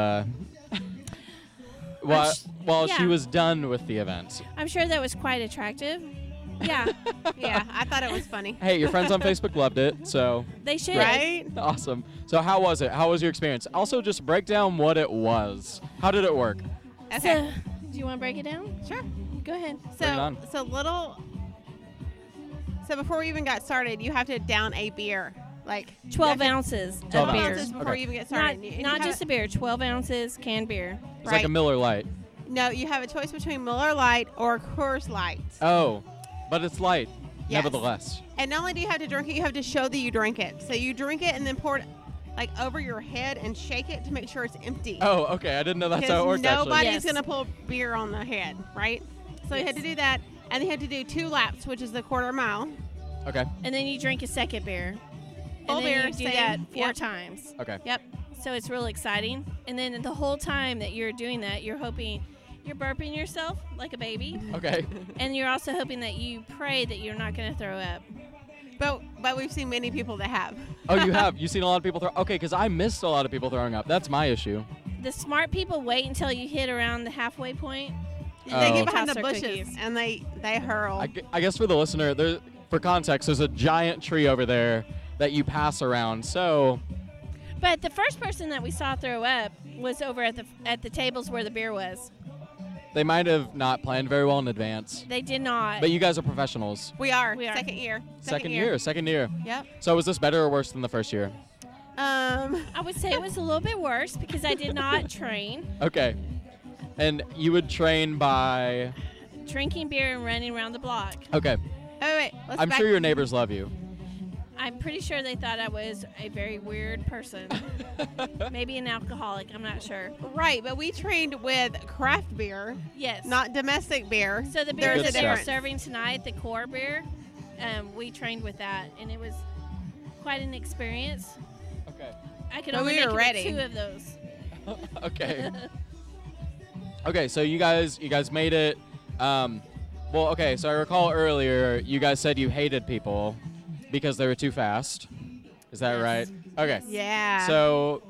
was done with the event. I'm sure that was quite attractive. Yeah. Yeah, I thought it was funny. Hey, your friends on Facebook loved it, so. They should. Right? Awesome. So how was it? How was your experience? Also, just break down what it was. How did it work? Okay. So, do you want to break it down? Sure. Go ahead. So before we even got started, you have to down a beer, 12 ounces of beer. 12 ounces before you even get started. Not just a beer, 12 ounces canned beer. It's right. Like a Miller Lite. No, you have a choice between Miller Lite or Coors Light. Oh, but it's light, yes. Nevertheless. And not only do you have to drink it, you have to show that you drink it. So you drink it and then pour it over your head and shake it to make sure it's empty. Oh, okay. I didn't know that's how it works, actually. Nobody's going to pull beer on the head, right? So you had to do that. And they had to do 2 laps, which is the quarter mile. Okay. And then you drink a second beer. Full beer. You do that 4 times. Okay. Yep. So it's real exciting. And then the whole time that you're doing that, you're hoping you're burping yourself like a baby. Okay. And you're also hoping that you pray that you're not going to throw up. But we've seen many people that have. Oh, you have? You've seen a lot of people throw up? Okay, because I missed a lot of people throwing up. That's my issue. The smart people wait until you hit around the halfway point. They get behind the bushes and they hurl. I guess for the listener, for context, there's a giant tree over there that you pass around. So, but the first person that we saw throw up was over at the tables where the beer was. They might have not planned very well in advance. They did not. But you guys are professionals. We are. Second year. Yep. So was this better or worse than the first year? I would say it was a little bit worse because I did not train. Okay. And you would train by? Drinking beer and running around the block. Okay. Oh, wait. I'm sure your neighbors love you. I'm pretty sure they thought I was a very weird person. Maybe an alcoholic. I'm not sure. Right. But we trained with craft beer. Yes. Not domestic beer. So the beer that they were serving tonight, the core beer, we trained with that. And it was quite an experience. Okay. I could only make 2 of those. Okay. Okay, so you guys made it. So I recall earlier you guys said you hated people because they were too fast. Is that right? Okay. Yeah. So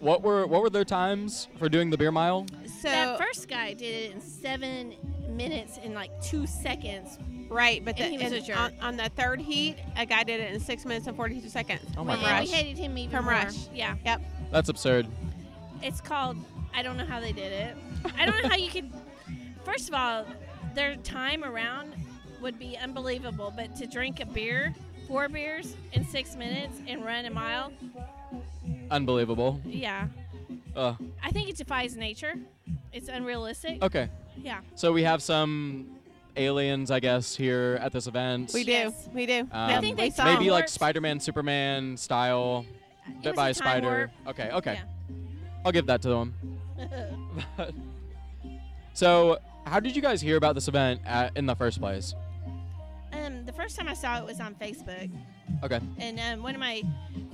what were their times for doing the beer mile? So that first guy did it in 7 minutes and 2 seconds. Right, but he was a jerk. On the third heat, a guy did it in 6 minutes and 42 seconds. Oh my gosh! We hated him even more. Rush. Yeah. Yep. That's absurd. It's called. I don't know how they did it. I don't know how you could. First of all, their time around would be unbelievable, but to drink a beer, 4 beers in 6 minutes and run a mile. Unbelievable. Yeah. I think it defies nature. It's unrealistic. Okay. Yeah. So we have some aliens, I guess, here at this event. We do. Yes. We do. I think they saw maybe Spider-Man, Superman style, bit by a spider. Warp. Okay. Yeah. I'll give that to them. So, how did you guys hear about this event in the first place? The first time I saw it was on Facebook. Okay. And one of my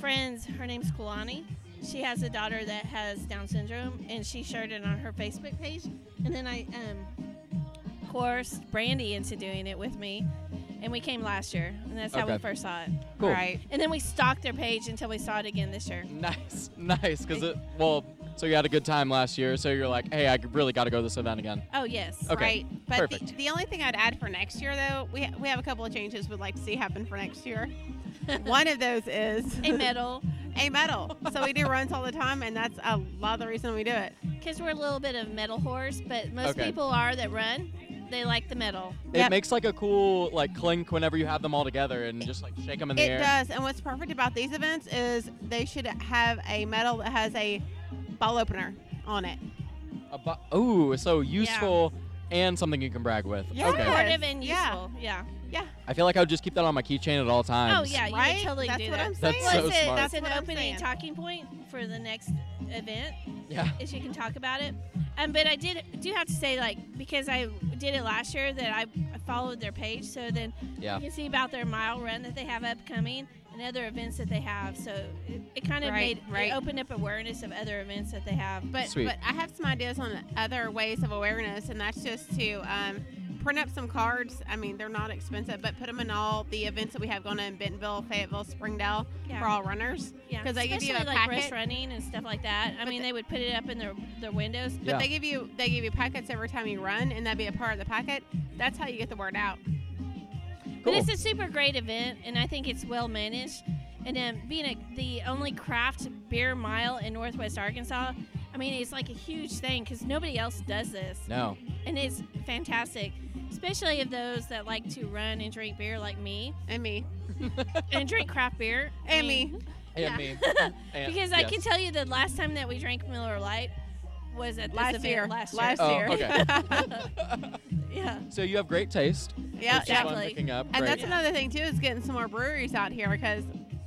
friends, her name's Kalani. She has a daughter that has Down syndrome, and she shared it on her Facebook page. And then I coerced Brandy into doing it with me, and we came last year, and that's how we first saw it. Cool. Right. And then we stalked their page until we saw it again this year. Nice, because so you had a good time last year, so you're like, hey, I really got to go to this event again. Oh, yes. Okay. Right. But perfect. The only thing I'd add for next year, though, we have a couple of changes we'd like to see happen for next year. One of those is... a medal. A medal. So we do runs all the time, and that's a lot of the reason we do it. Because we're a little bit of medal whores, but most people are that run. They like the middle. It makes like a cool like clink whenever you have them all together and just like shake them in the air. It does. And what's perfect about these events is they should have a medal that has a ball opener on it. So useful and something you can brag with. Yeah. Okay. Supportive and useful. Yeah. Yeah. I feel like I would just keep that on my keychain at all times. Oh, yeah. You right? Could totally do that. That's what I'm saying. That's so smart. That's an opening talking point for the next event. Yeah. Is you can talk about it. But I do have to say, like, because I did it last year, that I followed their page. So then you can see about their mile run that they have upcoming and other events that they have. So it kind of made it opened up awareness of other events that they have. But I have some ideas on other ways of awareness, and that's just to print up some cards. I mean, they're not expensive, but put them in all the events that we have going on in Bentonville, Fayetteville, Springdale for all runners. Yeah, because they give you a packet. Race running and stuff like that. I mean, they would put it up in their windows. But they give you packets every time you run, and that'd be a part of the packet. That's how you get the word out. Cool. But it's a super great event, and I think it's well managed. And being the only craft beer mile in Northwest Arkansas, I mean, it's like a huge thing because nobody else does this. No. And it's fantastic. Especially of those that like to run and drink beer like me. And me. And drink craft beer. And me. And me. Because I can tell you the last time that we drank Miller Lite was at this event last year. Oh, okay. Yeah. So you have great taste. Yeah, exactly. And that's another thing, too, is getting some more breweries out here because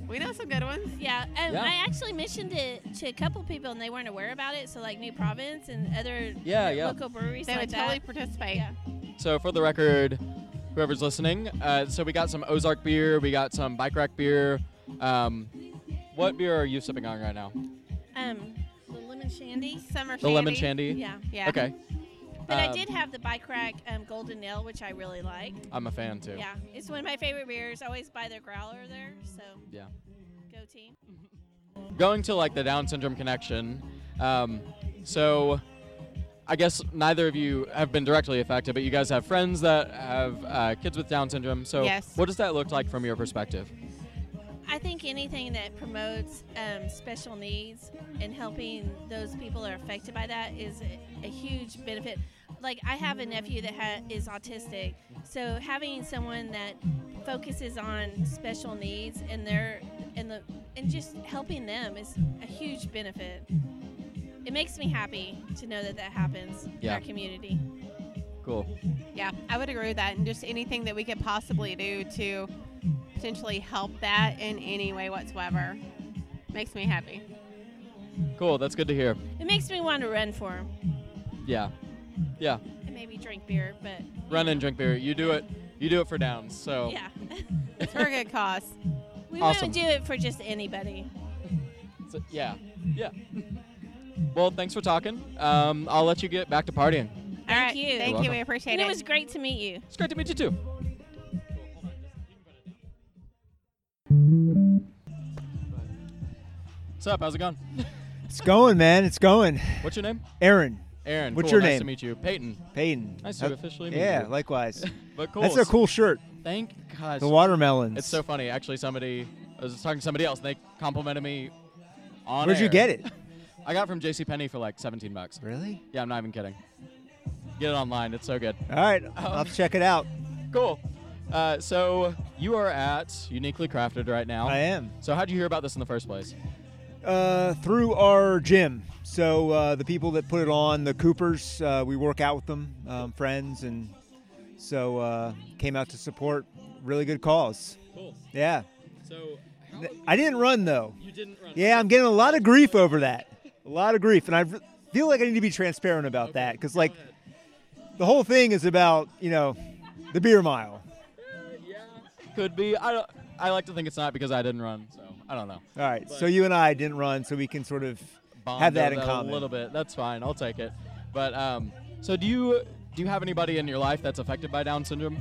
we know some good ones. Yeah. I actually mentioned it to a couple people, and they weren't aware about it. So, like, New Province and other local breweries they would totally participate. Yeah. So for the record, whoever's listening, so we got some Ozark beer, we got some Bike Rack beer. What beer are you sipping on right now? The lemon shandy. Summer shandy. The lemon shandy? Yeah. Okay. But I did have the Bike Rack Golden Ale, which I really like. I'm a fan too. Yeah, it's one of my favorite beers. I always buy their growler there, so go team. Going to like the Down Syndrome Connection, so I guess neither of you have been directly affected, but you guys have friends that have kids with Down syndrome. So what does that look like from your perspective? I think anything that promotes special needs and helping those people that are affected by that is a huge benefit. Like, I have a nephew that is autistic. So having someone that focuses on special needs and just helping them is a huge benefit. It makes me happy to know that happens in our community. Cool. Yeah, I would agree with that. And just anything that we could possibly do to potentially help that in any way whatsoever makes me happy. Cool. That's good to hear. It makes me want to run for him. Yeah. Yeah. And maybe drink beer, but... Run and drink beer. You do it for Downs, so... Yeah. It's for a good cause. We wouldn't do it for just anybody. So, yeah. Well, thanks for talking. I'll let you get back to partying. All right. Thank you. Thank you. We appreciate it. It was great to meet you. It's great to meet you, too. What's up? How's it going? It's going, man. It's going. What's your name? Aaron. What's your name? Nice to meet you. Peyton. Nice to officially meet you. Yeah, likewise. But cool. That's a cool shirt. Thank God. The watermelons. It's so funny. Actually, I was talking to somebody else, and they complimented me on Where'd you get it? I got it from JCPenney for like $17. Really? Yeah, I'm not even kidding. Get it online. It's so good. All right. I'll check it out. Cool. So you are at Uniquely Crafted right now. I am. So how'd you hear about this in the first place? Through our gym. So the people that put it on, the Coopers, we work out with them, friends. And so came out to support really good cause. Cool. Yeah. So I didn't run, though. You didn't run. Yeah, I'm getting a lot of grief over that. A lot of grief, and I feel like I need to be transparent about that, because like the whole thing is about, you know, the beer mile. Yeah, could be. I like to think it's not because I didn't run, so I don't know. All right, but so you and I didn't run, so we can sort of have that in common a little bit. That's fine. I'll take it. But so do you have anybody in your life that's affected by Down syndrome?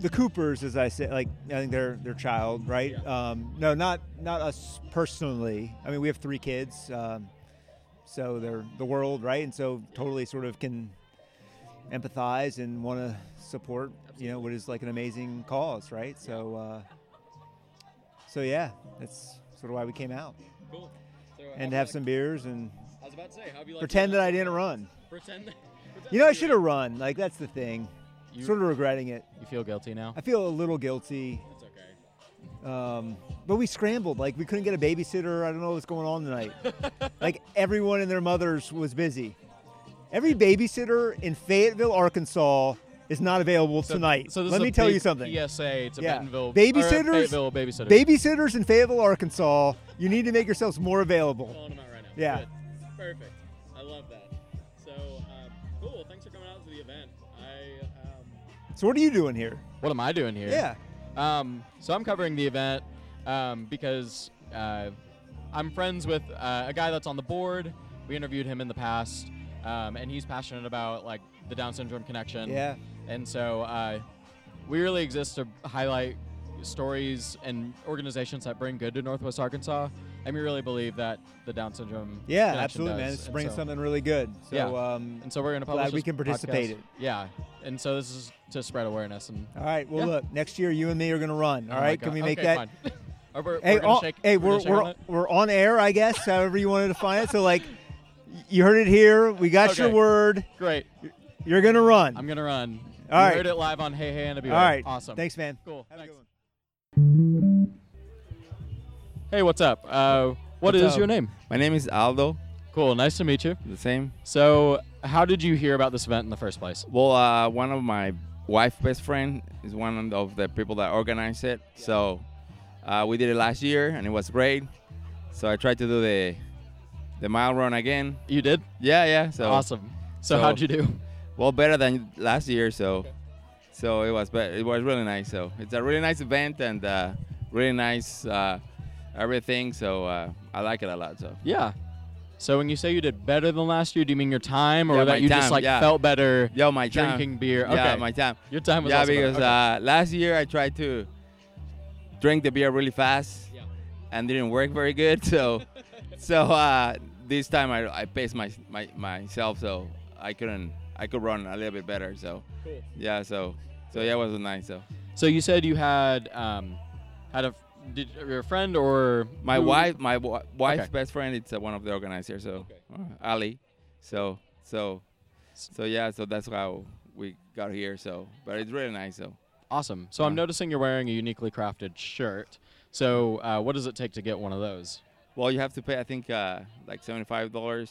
The Coopers, as I said, like I think they're their child, right? Yeah. No, not us personally. I mean, we have 3 kids. So they're the world, right? And so totally sort of can empathize and want to support, you know, what is like an amazing cause, right? So yeah, that's sort of why we came out. Cool. So and have some beers and I was about to say, pretend that I didn't run. Pretend. You know, I should have run. Like, that's the thing. Sort of regretting it. You feel guilty now? I feel a little guilty. That's okay. But we scrambled. Like, we couldn't get a babysitter. I don't know what's going on tonight. Like, everyone and their mothers was busy. Every babysitter in Fayetteville, Arkansas is not available tonight. So let me tell you something. ESA to Bentonville. Babysitters. Babysitters in Fayetteville, Arkansas. You need to make yourselves more available. Calling them out right now. Yeah. Good. Perfect. I love that. So, cool. Thanks for coming out to the event. So what are you doing here? What am I doing here? Yeah. So I'm covering the event because I'm friends with a guy that's on the board. We interviewed him in the past, and he's passionate about like the Down Syndrome Connection. Yeah. And so we really exist to highlight stories and organizations that bring good to Northwest Arkansas. And we really believe that the Down Syndrome Connection absolutely, does. Man. It's bringing something really good. So, yeah. And so we're going to publish this we can participate podcast. In. Yeah. And so this is to spread awareness. And all right. Well, look, next year you and me are going to run. All right. Can we make that? We're on air, I guess, however you wanted to find it. So, like, you heard it here. We got your word. Great. You're going to run. I'm going to run. All right. You heard it live on Hey Hey NWA. All right. Awesome. Thanks, man. Cool. Have a good one. Hey, what's up? What's up? Your name? My name is Aldo. Cool. Nice to meet you. The same. So, how did you hear about this event in the first place? Well, one of my wife's best friend is one of the people that organized it. Yeah. So we did it last year, and it was great. So I tried to do the mile run again. You did? Yeah. So awesome. So how'd you do? Well, better than last year. So it was better. It was really nice. So it's a really nice event and really nice everything. So I like it a lot. So yeah. So when you say you did better than last year, do you mean your time or that you time, just like felt better my drinking time. Beer? Okay. Yeah, my time. Your time was also because better. Last year I tried to drink the beer really fast and didn't work very good. So this time I paced myself so I could run a little bit better. So cool. It was nice. So you said you had did your friend or my wife? My wife's best friend. It's one of the organizers. So Ali. So that's how we got here. So, but it's really nice. So awesome. So I'm noticing you're wearing a Uniquely Crafted shirt. So what does it take to get one of those? Well, you have to pay, I think, like $75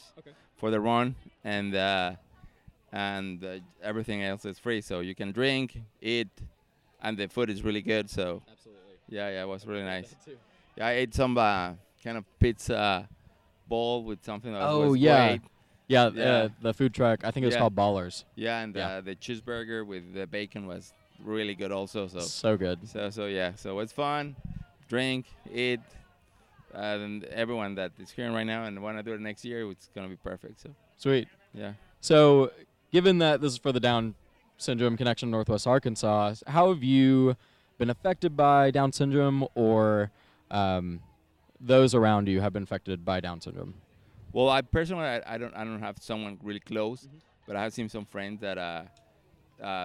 for the run, and everything else is free. So you can drink, eat, and the food is really good. So. Absolutely. Yeah, it was really nice. Yeah, I ate some kind of pizza bowl with something that was great. The food truck, I think it was called Ballers. Yeah, and the cheeseburger with the bacon was really good also. So good. So it's fun, drink, eat, and everyone that is here right now and want to do it next year, it's going to be perfect. So sweet. Yeah. So given that this is for the Down Syndrome Connection Northwest Arkansas, how have you been affected by Down syndrome, or those around you have been affected by Down syndrome? Well, I personally, I don't have someone really close, but I have seen some friends that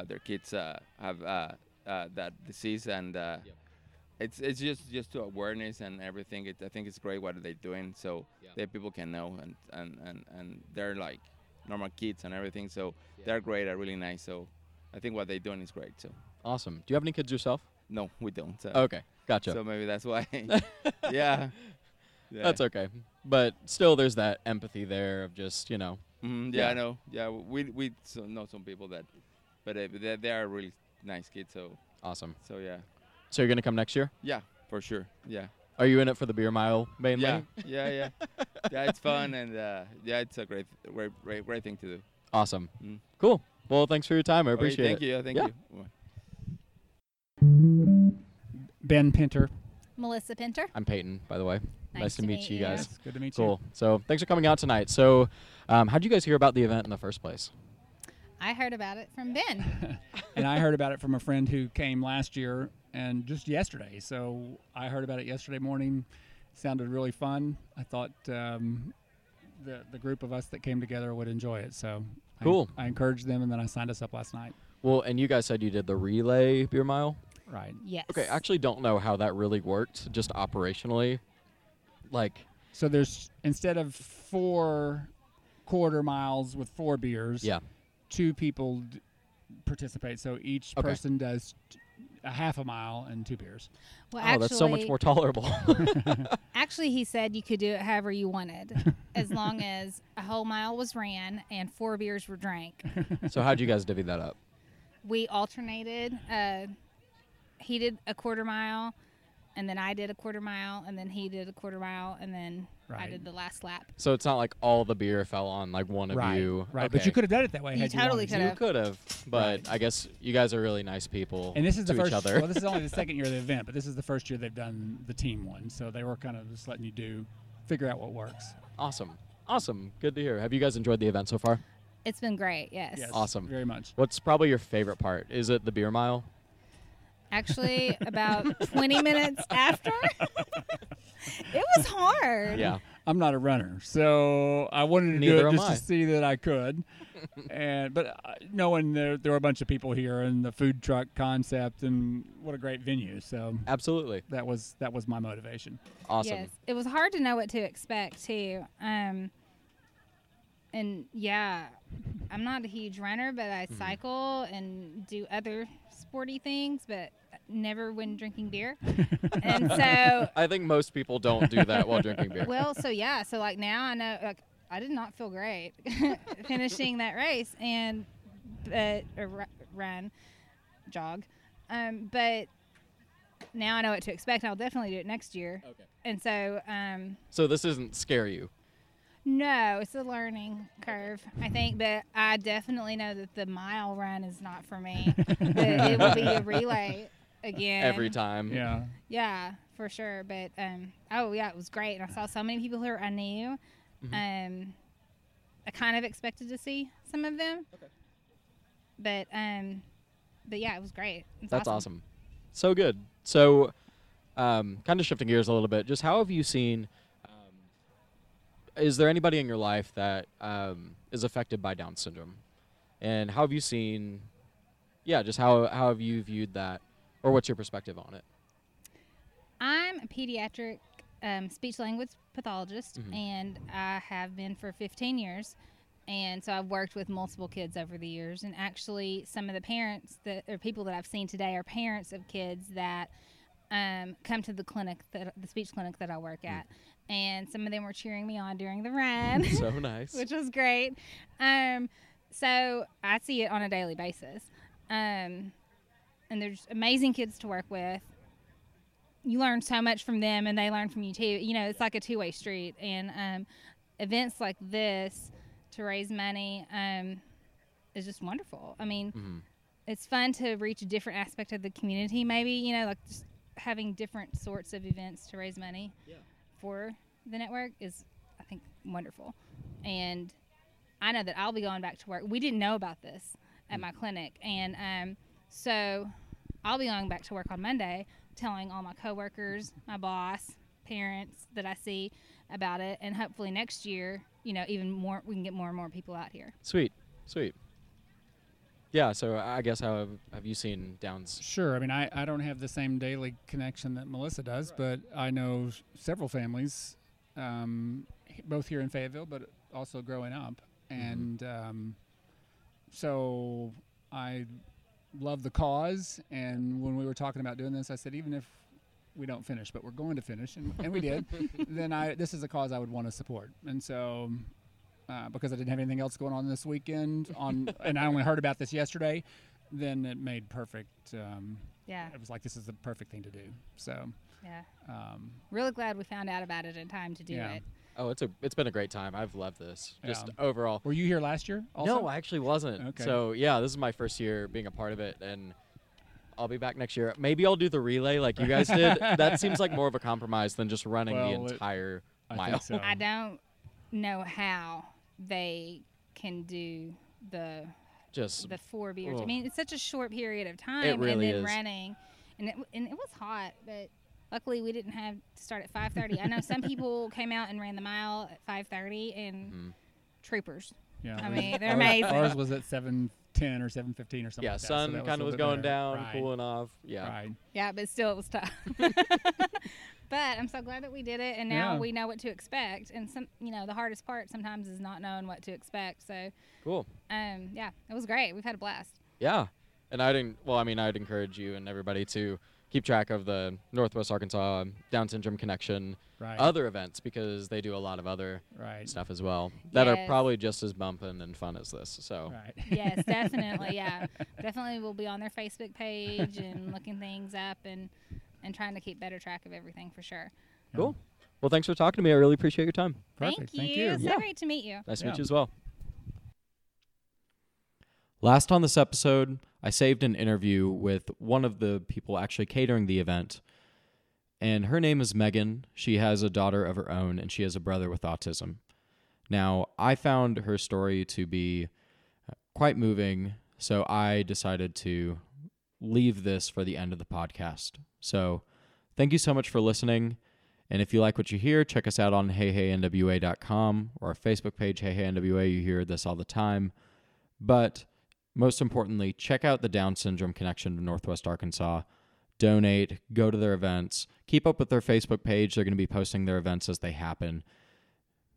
their kids have that disease, and it's just awareness and everything. I think it's great what they're doing, so that people can know, and they're like normal kids and everything, so they're great, are really nice. So I think what they're doing is great. So awesome. Do you have any kids yourself? No, we don't. So. Okay, gotcha. So maybe that's why. Yeah. That's okay. But still, there's that empathy there of just, I know. Yeah, we know some people that, but they are really nice kids. So awesome. So yeah. So you're gonna come next year? Yeah, for sure. Yeah. Are you in it for the beer mile mainly? Yeah. It's fun and it's a great thing to do. Awesome. Mm. Cool. Well, thanks for your time. I appreciate it. Thank you. Ben Pinter. Melissa Pinter. I'm Peyton, by the way. Nice to meet you guys. It's good to meet you. Cool. So thanks for coming out tonight. So how'd you guys hear about the event in the first place? I heard about it from Ben. And I heard about it from a friend who came last year and just yesterday. So I heard about it yesterday morning. It sounded really fun. I thought the group of us that came together would enjoy it. So cool. I encouraged them, and then I signed us up last night. Well, and you guys said you did the relay beer mile? Right. Yes. Okay, I actually don't know how that really worked, just operationally. So there's, instead of 4 quarter miles with 4 beers, 2 people participate. So each person does a half a mile and two beers. Well, actually, that's so much more tolerable. Actually, he said you could do it however you wanted, as long as a whole mile was ran and four beers were drank. So how'd you guys divvy that up? We alternated. He did a quarter mile, and then I did a quarter mile, and then he did a quarter mile, and then I did the last lap. So it's not like all the beer fell on like one of you. Right, okay. But you could have done it that way. You could have, but I guess you guys are really nice people. And this is well, this is only the second year of the event, but this is the first year they've done the team one. So they were kind of just letting you figure out what works. Awesome. Good to hear. Have you guys enjoyed the event so far? It's been great. Yes. Awesome. Very much. What's probably your favorite part? Is it the beer mile? Actually, about 20 minutes after, it was hard. Yeah. I'm not a runner, so I wanted to do it just to see that I could. But knowing there were a bunch of people here and the food truck concept and what a great venue. So absolutely. That was my motivation. Awesome. Yes. It was hard to know what to expect, too. And, yeah, I'm not a huge runner, but I cycle and do other sporty things, but never when drinking beer. And so I think most people don't do that while drinking beer. Well, so, yeah. So, like, now I know, like, I did not feel great finishing that race and jog. But now I know what to expect. I'll definitely do it next year. Okay. And so. So this doesn't scare you? No, it's a learning curve, I think, but I definitely know that the mile run is not for me. That it will be a relay again. Every time. Yeah. Yeah, for sure. But, it was great. And I saw so many people who I knew. Mm-hmm. I kind of expected to see some of them. Okay. But yeah, it was great. That's awesome. So good. So kind of shifting gears a little bit, just how have you seen – is there anybody in your life that is affected by Down syndrome? And how have you seen, just how have you viewed that? Or what's your perspective on it? I'm a pediatric speech-language pathologist, and I have been for 15 years. And so I've worked with multiple kids over the years. And actually, some of the parents or people that I've seen today are parents of kids that come to the clinic, the speech clinic that I work at. And some of them were cheering me on during the run. So nice. Which was great. So I see it on a daily basis. And they're just amazing kids to work with. You learn so much from them, and they learn from you, too. You know, it's like a two-way street. And events like this to raise money is just wonderful. I mean, it's fun to reach a different aspect of the community maybe, you know, like just having different sorts of events to raise money. Yeah. For the network is, I think, wonderful. And I know that I'll be going back to work. We didn't know about this at my clinic. And so I'll be going back to work on Monday, telling all my coworkers, my boss, parents that I see about it. And hopefully next year, you know, even more, we can get more and more people out here. Sweet. Yeah, so I guess how have you seen Down's? Sure. I mean, I don't have the same daily connection that Melissa does, right. But I know several families, both here in Fayetteville, but also growing up. And so I love the cause. And when we were talking about doing this, I said, even if we don't finish, but we're going to finish, and we did, then this is a cause I would want to support. And so... because I didn't have anything else going on this weekend, and I only heard about this yesterday, then it made perfect. It was like this is the perfect thing to do. So yeah, really glad we found out about it in time to do it. Oh, it's been a great time. I've loved this. Just overall. Were you here last year? Also? No, I actually wasn't. Okay. So yeah, this is my first year being a part of it, and I'll be back next year. Maybe I'll do the relay like you guys did. That seems like more of a compromise than just running the entire mile. Think so. I don't know how they can do the 4 beers. I mean, it's such a short period of time, it really and then is. Running, and it was hot, but luckily we didn't have to start at 5:30. I know some people came out and ran the mile at 5:30, and troopers. Yeah, I mean they're amazing. Ours was at 7:10 or 7:15 or something. Yeah, like that. Sun so kind of was going down, cooling off. Yeah, yeah, but still it was tough. But I'm so glad that we did it, and now we know what to expect. And some, you know, the hardest part sometimes is not knowing what to expect. So cool. Yeah, it was great. We've had a blast. Yeah. And I'd encourage you and everybody to keep track of the Northwest Arkansas Down Syndrome Connection, right, other events, because they do a lot of other stuff as well that are probably just as bumping and fun as this. So yes, definitely, yeah. Definitely we'll be on their Facebook page and looking things up and trying to keep better track of everything for sure. Cool. Well, thanks for talking to me. I really appreciate your time. Perfect. Thank you. So great to meet you. Nice to meet you as well. Last on this episode, I saved an interview with one of the people actually catering the event, and her name is Megan. She has a daughter of her own, and she has a brother with autism. Now, I found her story to be quite moving, so I decided to leave this for the end of the podcast. So thank you so much for listening, and if you like what you hear, check us out on heyheynwa.com or our Facebook page, heyheynwa. You hear this all the time, but most importantly, check out the Down Syndrome Connection of Northwest Arkansas. Donate, go to their events, keep up with their Facebook page. They're going to be posting their events as they happen.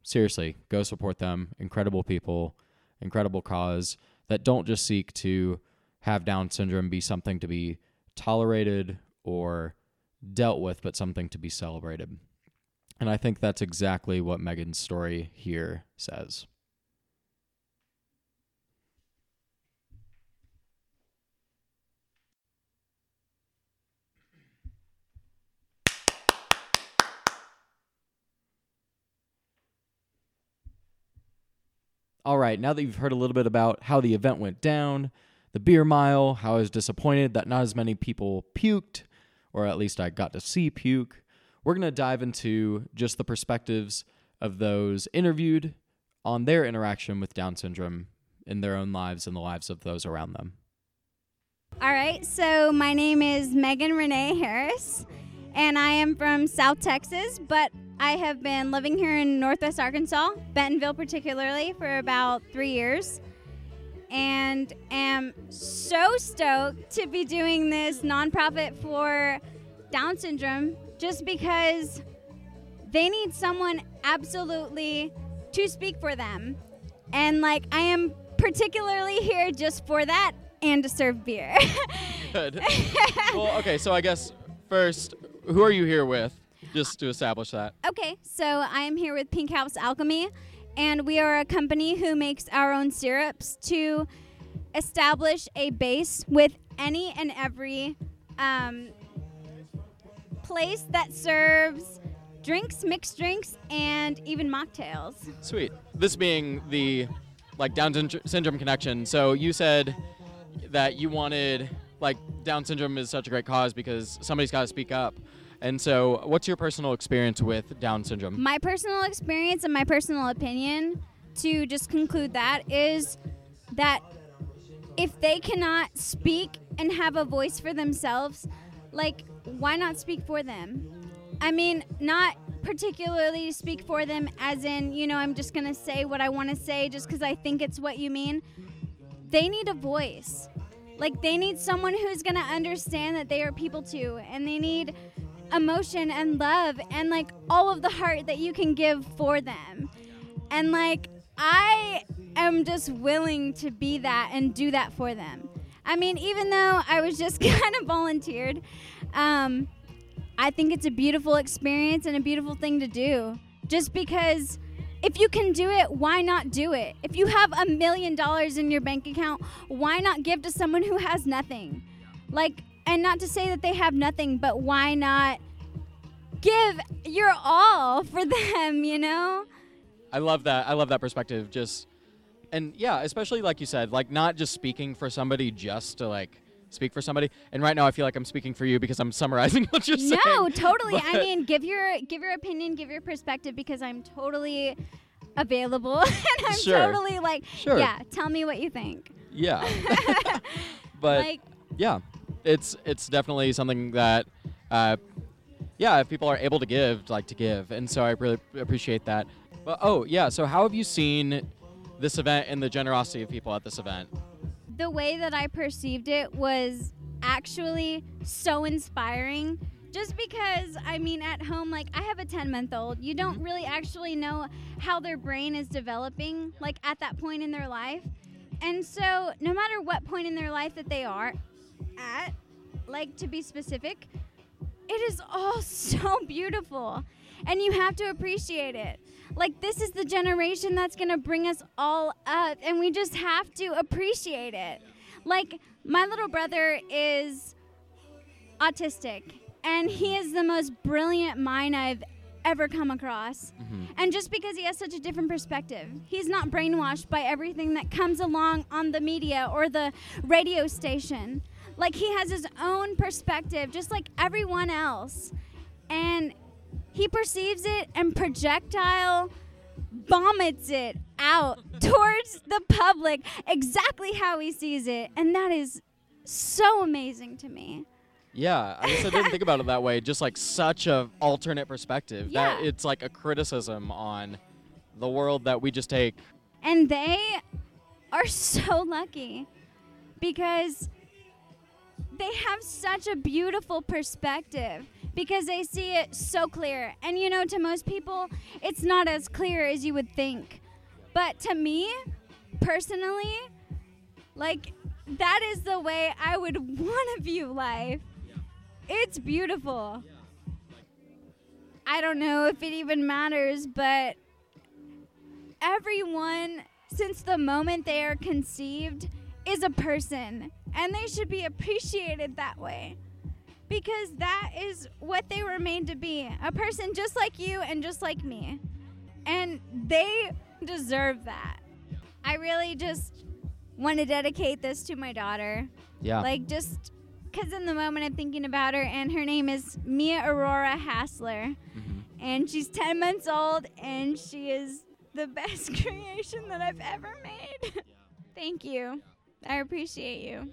Seriously, go support them. Incredible people, incredible cause that don't just seek to have Down syndrome be something to be tolerated or dealt with, but something to be celebrated. And I think that's exactly what Megan's story here says. All right, now that you've heard a little bit about how the event went down, the beer mile, how I was disappointed that not as many people puked, or at least I got to see puke, we're going to dive into just the perspectives of those interviewed on their interaction with Down syndrome in their own lives and the lives of those around them. All right, so my name is Megan Renee Harris, and I am from South Texas, but I have been living here in Northwest Arkansas, Bentonville particularly, for about 3 years, and am so stoked to be doing this nonprofit for Down syndrome, just because they need someone absolutely to speak for them. And like, I am particularly here just for that and to serve beer. Good. Well, okay, so I guess first, who are you here with? Just to establish that. Okay, so I am here with Pink House Alchemy, and we are a company who makes our own syrups to establish a base with any and every place that serves drinks, mixed drinks, and even mocktails. Sweet. This being the Down syndrome connection, so you said that you wanted, Down syndrome is such a great cause because somebody's got to speak up. And so what's your personal experience with Down syndrome? My personal experience and my personal opinion, to just conclude that, is that if they cannot speak and have a voice for themselves, why not speak for them? I mean, not particularly speak for them as in, I'm just going to say what I want to say just because I think it's what you mean. They need a voice. They need someone who's going to understand that they are people too, and they need emotion and love and all of the heart that you can give for them. And I am just willing to be that and do that for them. I mean, even though I was just kind of volunteered, I think it's a beautiful experience and a beautiful thing to do, just because if you can do it, why not do it? If you have $1 million in your bank account, why not give to someone who has nothing? And not to say that they have nothing, but why not give your all for them, I love that. I love that perspective. Especially like you said, not just speaking for somebody just to speak for somebody. And right now I feel like I'm speaking for you because I'm summarizing what you're saying. No, totally. But I mean, give your opinion, give your perspective, because I'm totally available. And I'm totally tell me what you think. Yeah. But yeah. It's definitely something that, if people are able to give, to give. And so I really appreciate that. But, so how have you seen this event and the generosity of people at this event? The way that I perceived it was actually so inspiring, just because, at home, I have a 10-month-old. You don't really actually know how their brain is developing, at that point in their life. And so no matter what point in their life that they are at, like to be specific, it is all so beautiful and you have to appreciate it. Like, this is the generation that's gonna bring us all up and we just have to appreciate it. Like, my little brother is autistic and he is the most brilliant mind I've ever come across. Mm-hmm. And just because he has such a different perspective, he's not brainwashed by everything that comes along on the media or the radio station. Like, he has his own perspective, just like everyone else. And he perceives it and projectile vomits it out towards the public exactly how he sees it. And that is so amazing to me. Yeah, I guess I didn't think about it that way. Just like such a alternate perspective. Yeah. That it's like a criticism on the world that we just take. And they are so lucky because they have such a beautiful perspective because they see it so clear. And you know, to most people, it's not as clear as you would think. But to me, personally, like, that is the way I would want to view life. It's beautiful. I don't know if it even matters, but everyone, since the moment they are conceived, is a person, and they should be appreciated that way because that is what they were made to be, a person just like you and just like me, and they deserve that. I really just want to dedicate this to my daughter. Yeah. Like, just because in the moment I'm thinking about her, and her name is Mia Aurora Hassler, mm-hmm. and she's 10 months old, and she is the best creation that I've ever made. Thank you. I appreciate you.